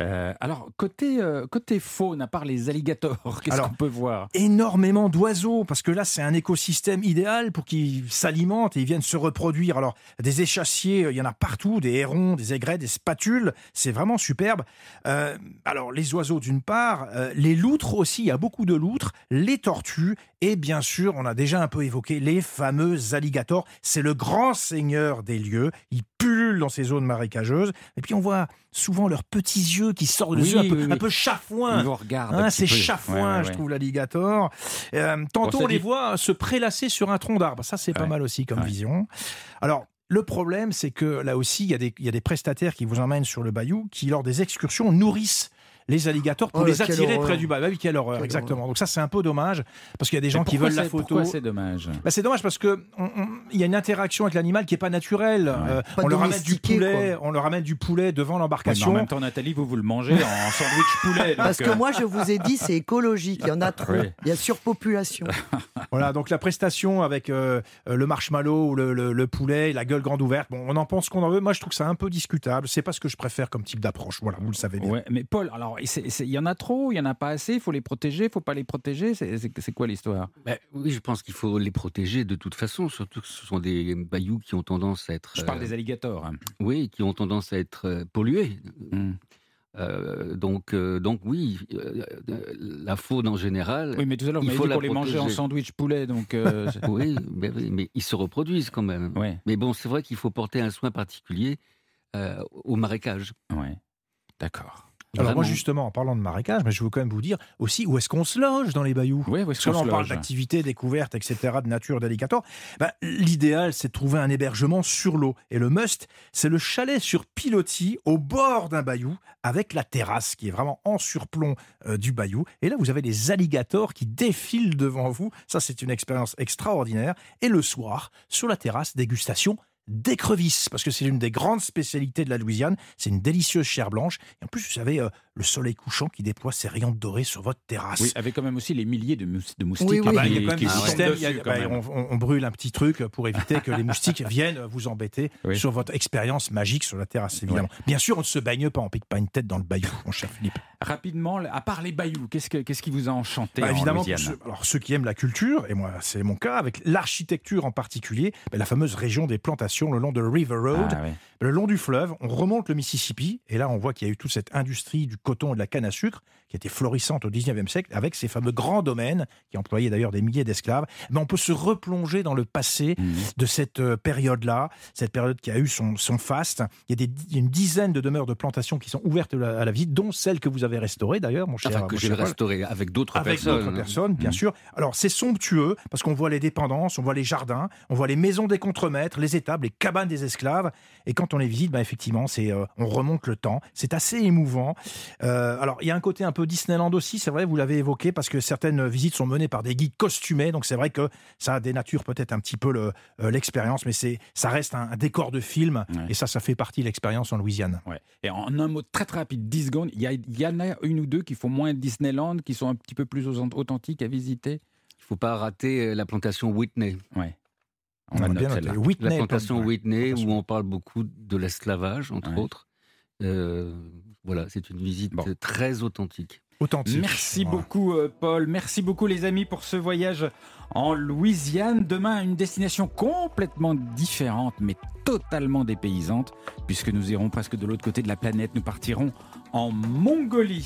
Euh, alors, côté, euh, côté faune, à part les alligators, qu'est-ce alors, qu'on peut voir ? Énormément d'oiseaux, parce que là, c'est un écosystème idéal pour qu'ils s'alimentent et ils viennent se reproduire. Alors, des échassiers, il y en a partout, des hérons, des aigrets, des spatules, c'est vraiment superbe. Euh, alors, les oiseaux d'une part, euh, les loutres aussi, il y a beaucoup de loutres, les tortues, et bien sûr, on a déjà un peu évoqué les fameux alligators. C'est le grand seigneur des lieux, il pullulent dans ces zones marécageuses. Et puis, on voit souvent leurs petits yeux qui sortent dessus, oui, un, peu, oui, oui. un peu chafouin. Ils vous regardent. Hein, c'est peu. chafouin, ouais, ouais. je trouve, l'alligator. Euh, tantôt, bon, on les dit... voit se prélasser sur un tronc d'arbre. Ça, c'est ouais. pas mal aussi comme ouais. vision. Alors, le problème, c'est que là aussi, il y a des, il y a des prestataires qui vous emmènent sur le bayou qui, lors des excursions, nourrissent les alligators pour oh, les attirer horreur. près du bas. Bah oui, quelle horreur, quelle exactement. Horreur. Donc ça, c'est un peu dommage, parce qu'il y a des gens qui veulent la photo. Pourquoi c'est dommage ? Bah, c'est dommage parce qu'il y a une interaction avec l'animal qui n'est pas naturelle. Ouais. Euh, pas on, leur ramène du poulet, on leur ramène du poulet devant l'embarcation. Ouais, en même temps, Nathalie, vous vous le mangez en sandwich poulet. Parce que euh... moi, je vous ai dit, c'est écologique. Il y en a trop. Oui. Il y a surpopulation. Voilà, donc la prestation avec euh, le marshmallow, ou le, le, le poulet, la gueule grande ouverte, bon, on en pense qu'on en veut. Moi, je trouve que c'est un peu discutable. C'est pas ce que je préfère comme type d'approche. Voilà, vous le savez bien. Ouais, mais Paul, alors, il y en a trop, il n'y en a pas assez, il faut les protéger, il ne faut pas les protéger, c'est, c'est, c'est quoi l'histoire ? Bah, oui, je pense qu'il faut les protéger de toute façon, surtout que ce sont des bayous qui ont tendance à être... Je parle euh, des alligators. Hein. Oui, qui ont tendance à être euh, pollués. Mm. Euh, donc, euh, donc oui, euh, la faune en général. Oui, mais tout à l'heure, il faut dit qu'on les mangeait en sandwich poulet, donc. Euh... oui, mais, mais ils se reproduisent quand même. Oui. Mais bon, c'est vrai qu'il faut porter un soin particulier euh, au marécage. Oui, d'accord. Alors vraiment. Moi justement, en parlant de marécage, mais je veux quand même vous dire aussi où est-ce qu'on se loge dans les bayous. Oui, où est-ce qu'on se loge ? Parce que l'on parle d'activités, découvertes, et cetera, de nature, délicatoire. Ben, l'idéal, c'est de trouver un hébergement sur l'eau. Et le must, c'est le chalet sur pilotis au bord d'un bayou, avec la terrasse qui est vraiment en surplomb euh, du bayou. Et là, vous avez des alligators qui défilent devant vous. Ça, c'est une expérience extraordinaire. Et le soir, sur la terrasse, dégustation d'écrevisses, parce que c'est l'une des grandes spécialités de la Louisiane, c'est une délicieuse chair blanche, et en plus vous savez euh, le soleil couchant qui déploie ses rayons dorés sur votre terrasse. Oui, avec quand même aussi les milliers de, mous- de moustiques. Oui, oui, ah bah, il y a quand même un système, dessus, a, bah, on, on brûle un petit truc pour éviter que les moustiques viennent vous embêter oui. sur votre expérience magique sur la terrasse, évidemment. Oui. Bien sûr, on ne se baigne pas, on ne pique pas une tête dans le bayou, mon cher Philippe. Rapidement, à part les bayous, qu'est-ce, que, qu'est-ce qui vous a enchanté bah, évidemment, en Louisiane ? Alors ceux qui aiment la culture, et moi c'est mon cas, avec l'architecture en particulier, bah, la fameuse région des plantations le long de River Road, ah, oui. le long du fleuve, on remonte le Mississippi, et là on voit qu'il y a eu toute cette industrie du coton et de la canne à sucre qui était florissante au dix-neuvième siècle, avec ces fameux grands domaines qui employaient d'ailleurs des milliers d'esclaves. Mais on peut se replonger dans le passé mmh. de cette période-là, cette période qui a eu son, son faste. Il y a des, une dizaine de demeures de plantations qui sont ouvertes à la, à la visite, dont celle que vous avez restaurée d'ailleurs, mon cher. Enfin, que mon j'ai cher restaurée avec d'autres avec personnes. Avec d'autres personnes, bien mmh. sûr. Alors c'est somptueux, parce qu'on voit les dépendances, on voit les jardins, on voit les maisons des contremaîtres, les états les cabanes des esclaves, et quand on les visite, bah effectivement, c'est, euh, on remonte le temps, c'est assez émouvant. Euh, alors, il y a un côté un peu Disneyland aussi, c'est vrai, vous l'avez évoqué, parce que certaines visites sont menées par des guides costumés, donc c'est vrai que ça dénature peut-être un petit peu le, euh, l'expérience, mais c'est, ça reste un, un décor de film, ouais. et ça, ça fait partie de l'expérience en Louisiane. Ouais. Et en un mot très très rapide, dix secondes, il y, y en a une ou deux qui font moins Disneyland, qui sont un petit peu plus authentiques à visiter. Il ne faut pas rater la plantation Whitney. Ouais. On on a bien noté. Whitney, la plantation pardon. Whitney, où on parle beaucoup de l'esclavage, entre ouais. autres. Euh, voilà, c'est une visite bon. très authentique. Authentique. Merci voilà. beaucoup, Paul. Merci beaucoup, les amis, pour ce voyage en Louisiane. Demain, une destination complètement différente, mais totalement dépaysante, puisque nous irons presque de l'autre côté de la planète. Nous partirons en Mongolie.